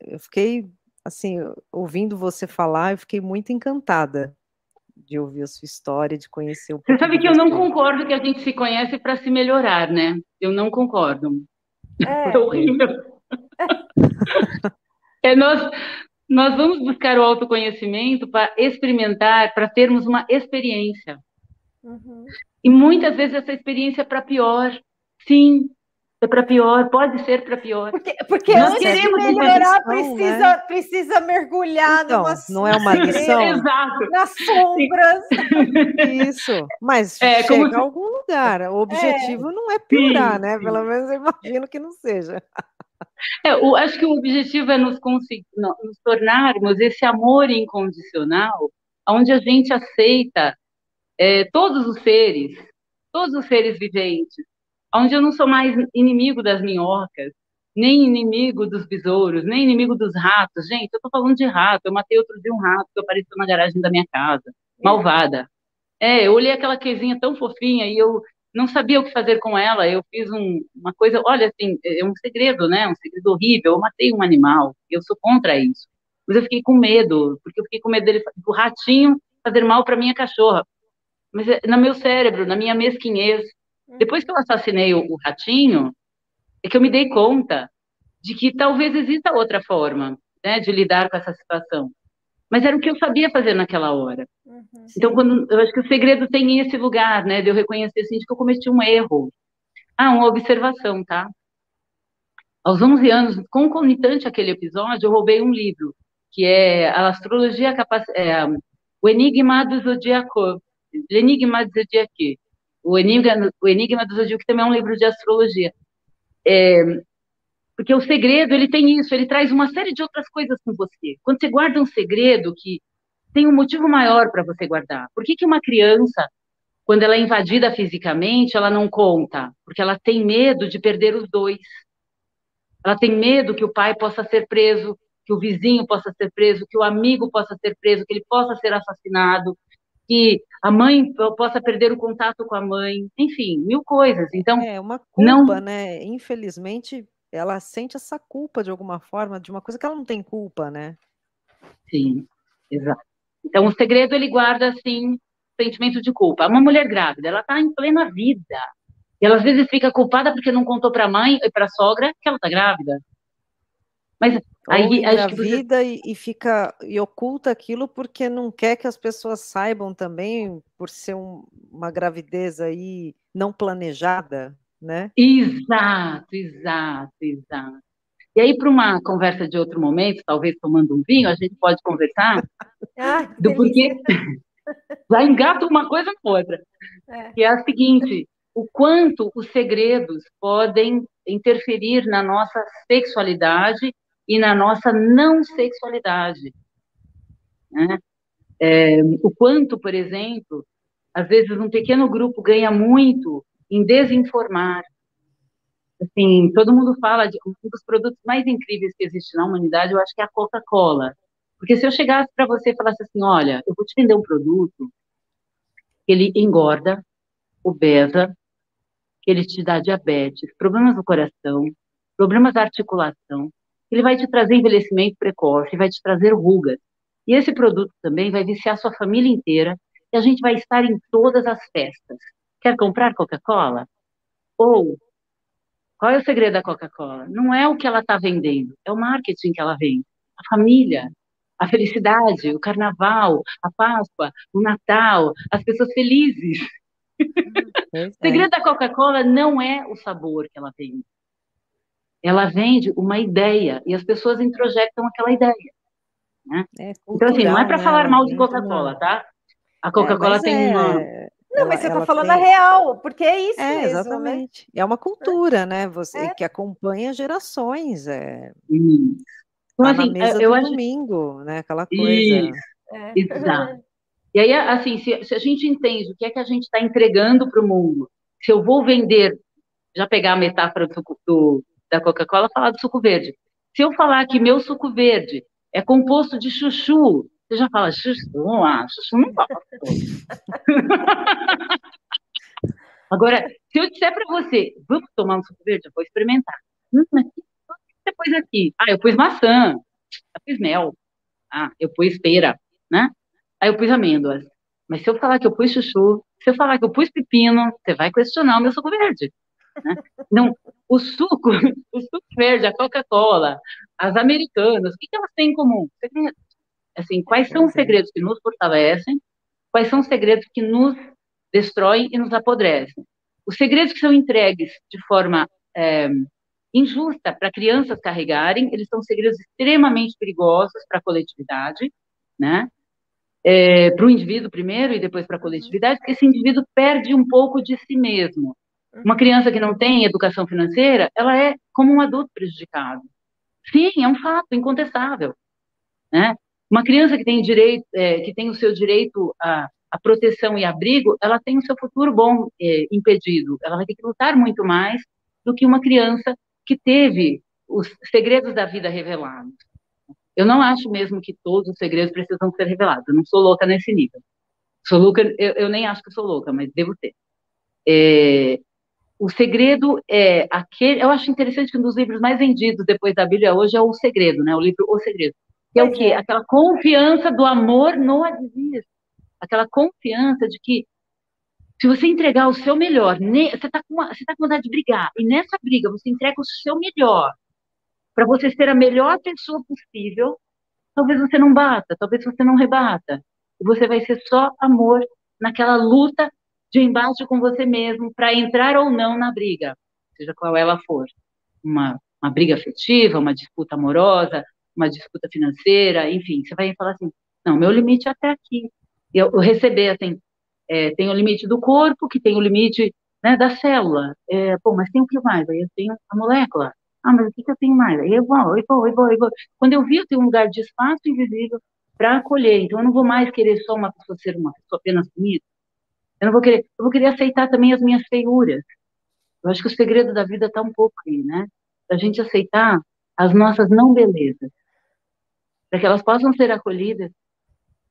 eu fiquei, assim, ouvindo você falar, eu fiquei muito encantada de ouvir a sua história, de conhecer o... Você sabe que eu não concordo que a gente se conhece para se melhorar, né? Eu não concordo. É horrível. Nós vamos buscar o autoconhecimento para experimentar, para termos uma experiência. Uhum. E muitas vezes essa experiência é para pior, sim. É para pior, pode ser para pior. Porque antes de melhorar, precisa mergulhar então, numa... Não é uma lição? Exato. Nas sombras. Isso. Mas chega a algum lugar. O objetivo não é piorar, sim, né? Pelo menos eu imagino que não seja. Eu acho que o objetivo é nos tornarmos esse amor incondicional, onde a gente aceita todos os seres viventes, onde eu não sou mais inimigo das minhocas, nem inimigo dos besouros, nem inimigo dos ratos. Gente, eu tô falando de rato, eu matei outro dia um rato que apareceu na garagem da minha casa, malvada. Eu olhei aquela coisinha tão fofinha e eu não sabia o que fazer com ela, eu fiz uma coisa, olha, assim, é um segredo, né, um segredo horrível, eu matei um animal, eu sou contra isso, mas eu fiquei com medo, porque eu fiquei com medo dele, do ratinho fazer mal para minha cachorra, mas no meu cérebro, na minha mesquinhez, depois que eu assassinei o ratinho, é que eu me dei conta de que talvez exista outra forma, né, de lidar com essa situação. Mas era o que eu sabia fazer naquela hora. Uhum, então, eu acho que o segredo tem esse lugar, né, de eu reconhecer, assim, de que eu cometi um erro. Ah, uma observação, tá? Aos 11 anos, concomitante àquele episódio, eu roubei um livro, que é a Astrologia O Enigma do Zodíaco. O Enigma do Zodíaco, que também é um livro de astrologia. Porque o segredo, ele tem isso, ele traz uma série de outras coisas com você. Quando você guarda um segredo que tem um motivo maior para você guardar. Por que que uma criança, quando ela é invadida fisicamente, ela não conta? Porque ela tem medo de perder os dois. Ela tem medo que o pai possa ser preso, que o vizinho possa ser preso, que o amigo possa ser preso, que ele possa ser assassinado, que a mãe possa perder o contato com a mãe. Enfim, mil coisas. Então, uma culpa, não... né? Infelizmente... ela sente essa culpa, de alguma forma, de uma coisa que ela não tem culpa, né? Sim, exato. Então, o segredo, ele guarda, assim, sentimento de culpa. Uma mulher grávida, ela está em plena vida. E ela, às vezes, fica culpada porque não contou para a mãe e para a sogra que ela está grávida. Mas aí... acho que você... vida e oculta aquilo porque não quer que as pessoas saibam também, por ser uma gravidez aí não planejada, né? Exato, exato, exato. E aí, para uma conversa de outro momento, talvez tomando um vinho, a gente pode conversar do porquê. Já engata uma coisa na outra. Que é a seguinte, o quanto os segredos podem interferir na nossa sexualidade e na nossa não sexualidade. Né? O quanto, por exemplo, às vezes um pequeno grupo ganha muito em desinformar. Assim, todo mundo fala de um dos produtos mais incríveis que existe na humanidade, eu acho que é a Coca-Cola. Porque se eu chegasse para você e falasse assim, olha, eu vou te vender um produto que ele engorda, obesa, que ele te dá diabetes, problemas no coração, problemas da articulação, ele vai te trazer envelhecimento precoce, vai te trazer rugas. E esse produto também vai viciar sua família inteira e a gente vai estar em todas as festas. Quer comprar Coca-Cola? Ou, qual é o segredo da Coca-Cola? Não é o que ela está vendendo, é o marketing que ela vende. A família, a felicidade, o carnaval, a Páscoa, o Natal, as pessoas felizes. O segredo da Coca-Cola não é o sabor que ela vende. Ela vende uma ideia e as pessoas introjetam aquela ideia. Né? Cultural, então, assim, não é para falar mal de Coca-Cola, tá? A Coca-Cola tem uma... Não, mas você está falando a real, porque é isso mesmo. Exatamente. Né? É uma cultura, né? Você que acompanha gerações. Então, tá assim, na mesa eu acho... domingo, né? Aquela coisa. Exato. E aí, assim, se a gente entende o que é que a gente está entregando para o mundo, se eu vou vender, já pegar a metáfora da Coca-Cola, falar do suco verde. Se eu falar que meu suco verde é composto de chuchu, você já fala, xuxu, não gosto. Agora, se eu disser para você, vamos tomar um suco verde, eu vou experimentar. Mas o que você pôs aqui? Ah, eu pus maçã, eu pus mel, ah, eu pus pera, né? Aí eu pus amêndoas. Mas se eu falar que eu pus chuchu, se eu falar que eu pus pepino, você vai questionar o meu suco verde. Né? Então, o suco verde, a Coca-Cola, as americanas, o que elas têm em comum? Segredo. Assim, quais são os segredos que nos fortalecem, quais são os segredos que nos destroem e nos apodrecem. Os segredos que são entregues de forma injusta para crianças carregarem, eles são segredos extremamente perigosos para a coletividade, né? Para o indivíduo primeiro e depois para a coletividade, porque esse indivíduo perde um pouco de si mesmo. Uma criança que não tem educação financeira, ela é como um adulto prejudicado. Sim, é um fato incontestável, né? Uma criança que tem direito, que tem o seu direito à proteção e abrigo, ela tem o seu futuro bom impedido. Ela vai ter que lutar muito mais do que uma criança que teve os segredos da vida revelados. Eu não acho mesmo que todos os segredos precisam ser revelados. Eu não sou louca nesse nível. Sou louca, eu nem acho que sou louca, mas devo ter. O Segredo é aquele... Eu acho interessante que um dos livros mais vendidos depois da Bíblia hoje é O Segredo, né? O livro O Segredo. Que é o quê? Aquela confiança do amor no advir. Aquela confiança de que se você entregar o seu melhor, você está com vontade de brigar. E nessa briga você entrega o seu melhor para você ser a melhor pessoa possível. Talvez você não bata, talvez você não rebata. E você vai ser só amor naquela luta de embate com você mesmo para entrar ou não na briga, seja qual ela for. Uma briga afetiva, uma disputa amorosa, uma disputa financeira, enfim. Você vai falar assim, não, meu limite é até aqui. Eu receber, assim, tem o limite do corpo, que tem o limite, né, da célula. Pô, mas tem o que mais? Aí eu tenho a molécula. Ah, mas o que eu tenho mais? Aí eu vou. Quando eu vi, eu tenho um lugar de espaço invisível para acolher. Então, eu não vou mais querer só uma pessoa ser uma pessoa apenas bonita. Eu vou querer aceitar também as minhas feiuras. Eu acho que o segredo da vida está um pouco aí, né? Para a gente aceitar as nossas não-belezas. Para que elas possam ser acolhidas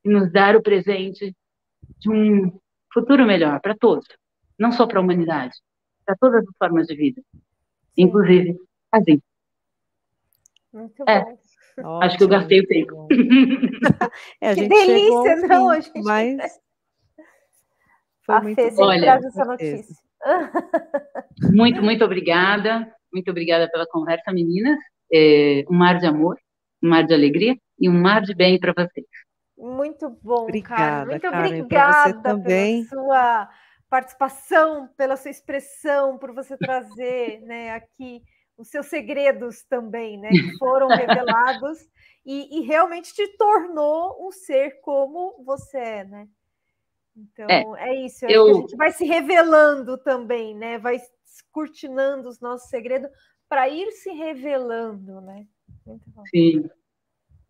e nos dar o presente de um futuro melhor para todos. Não só para a humanidade. Para todas as formas de vida. Inclusive... Assim. Muito bom. Ótimo. Acho que eu gastei o tempo. Que delícia, não, hoje. Mas... foi muito bom. Olha, essa notícia. Muito obrigada. Muito obrigada pela conversa, meninas. Um mar de amor, um mar de alegria e um mar de bem para vocês. Muito bom, obrigada, Carmen. Muito obrigada você também. Pela sua participação, pela sua expressão, por você trazer, né, aqui os seus segredos também, né, que foram revelados e realmente te tornou um ser como você é, né? Então, é isso. Eu acho que a gente vai se revelando também, né? Vai descortinando os nossos segredos para ir se revelando, né? Muito bom. Sim.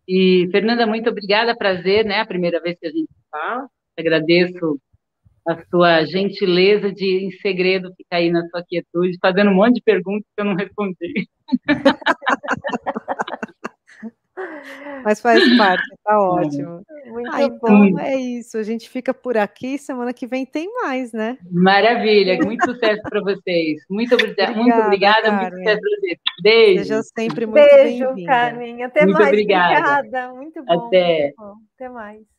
E, Fernanda, muito obrigada, prazer, né? A primeira vez que a gente fala. Agradeço a sua gentileza de, em segredo, ficar aí na sua quietude, fazendo um monte de perguntas que eu não respondi. Mas faz parte, tá ótimo. Muito bom. É isso, a gente fica por aqui, semana que vem tem mais, né? Maravilha, muito sucesso para vocês. Muito obrigada, Carmen. Muito sucesso para vocês. Beijo. Seja sempre muito bem-vinda. Beijo, Carmen. Até mais. Obrigada. Muito bom. Até mais.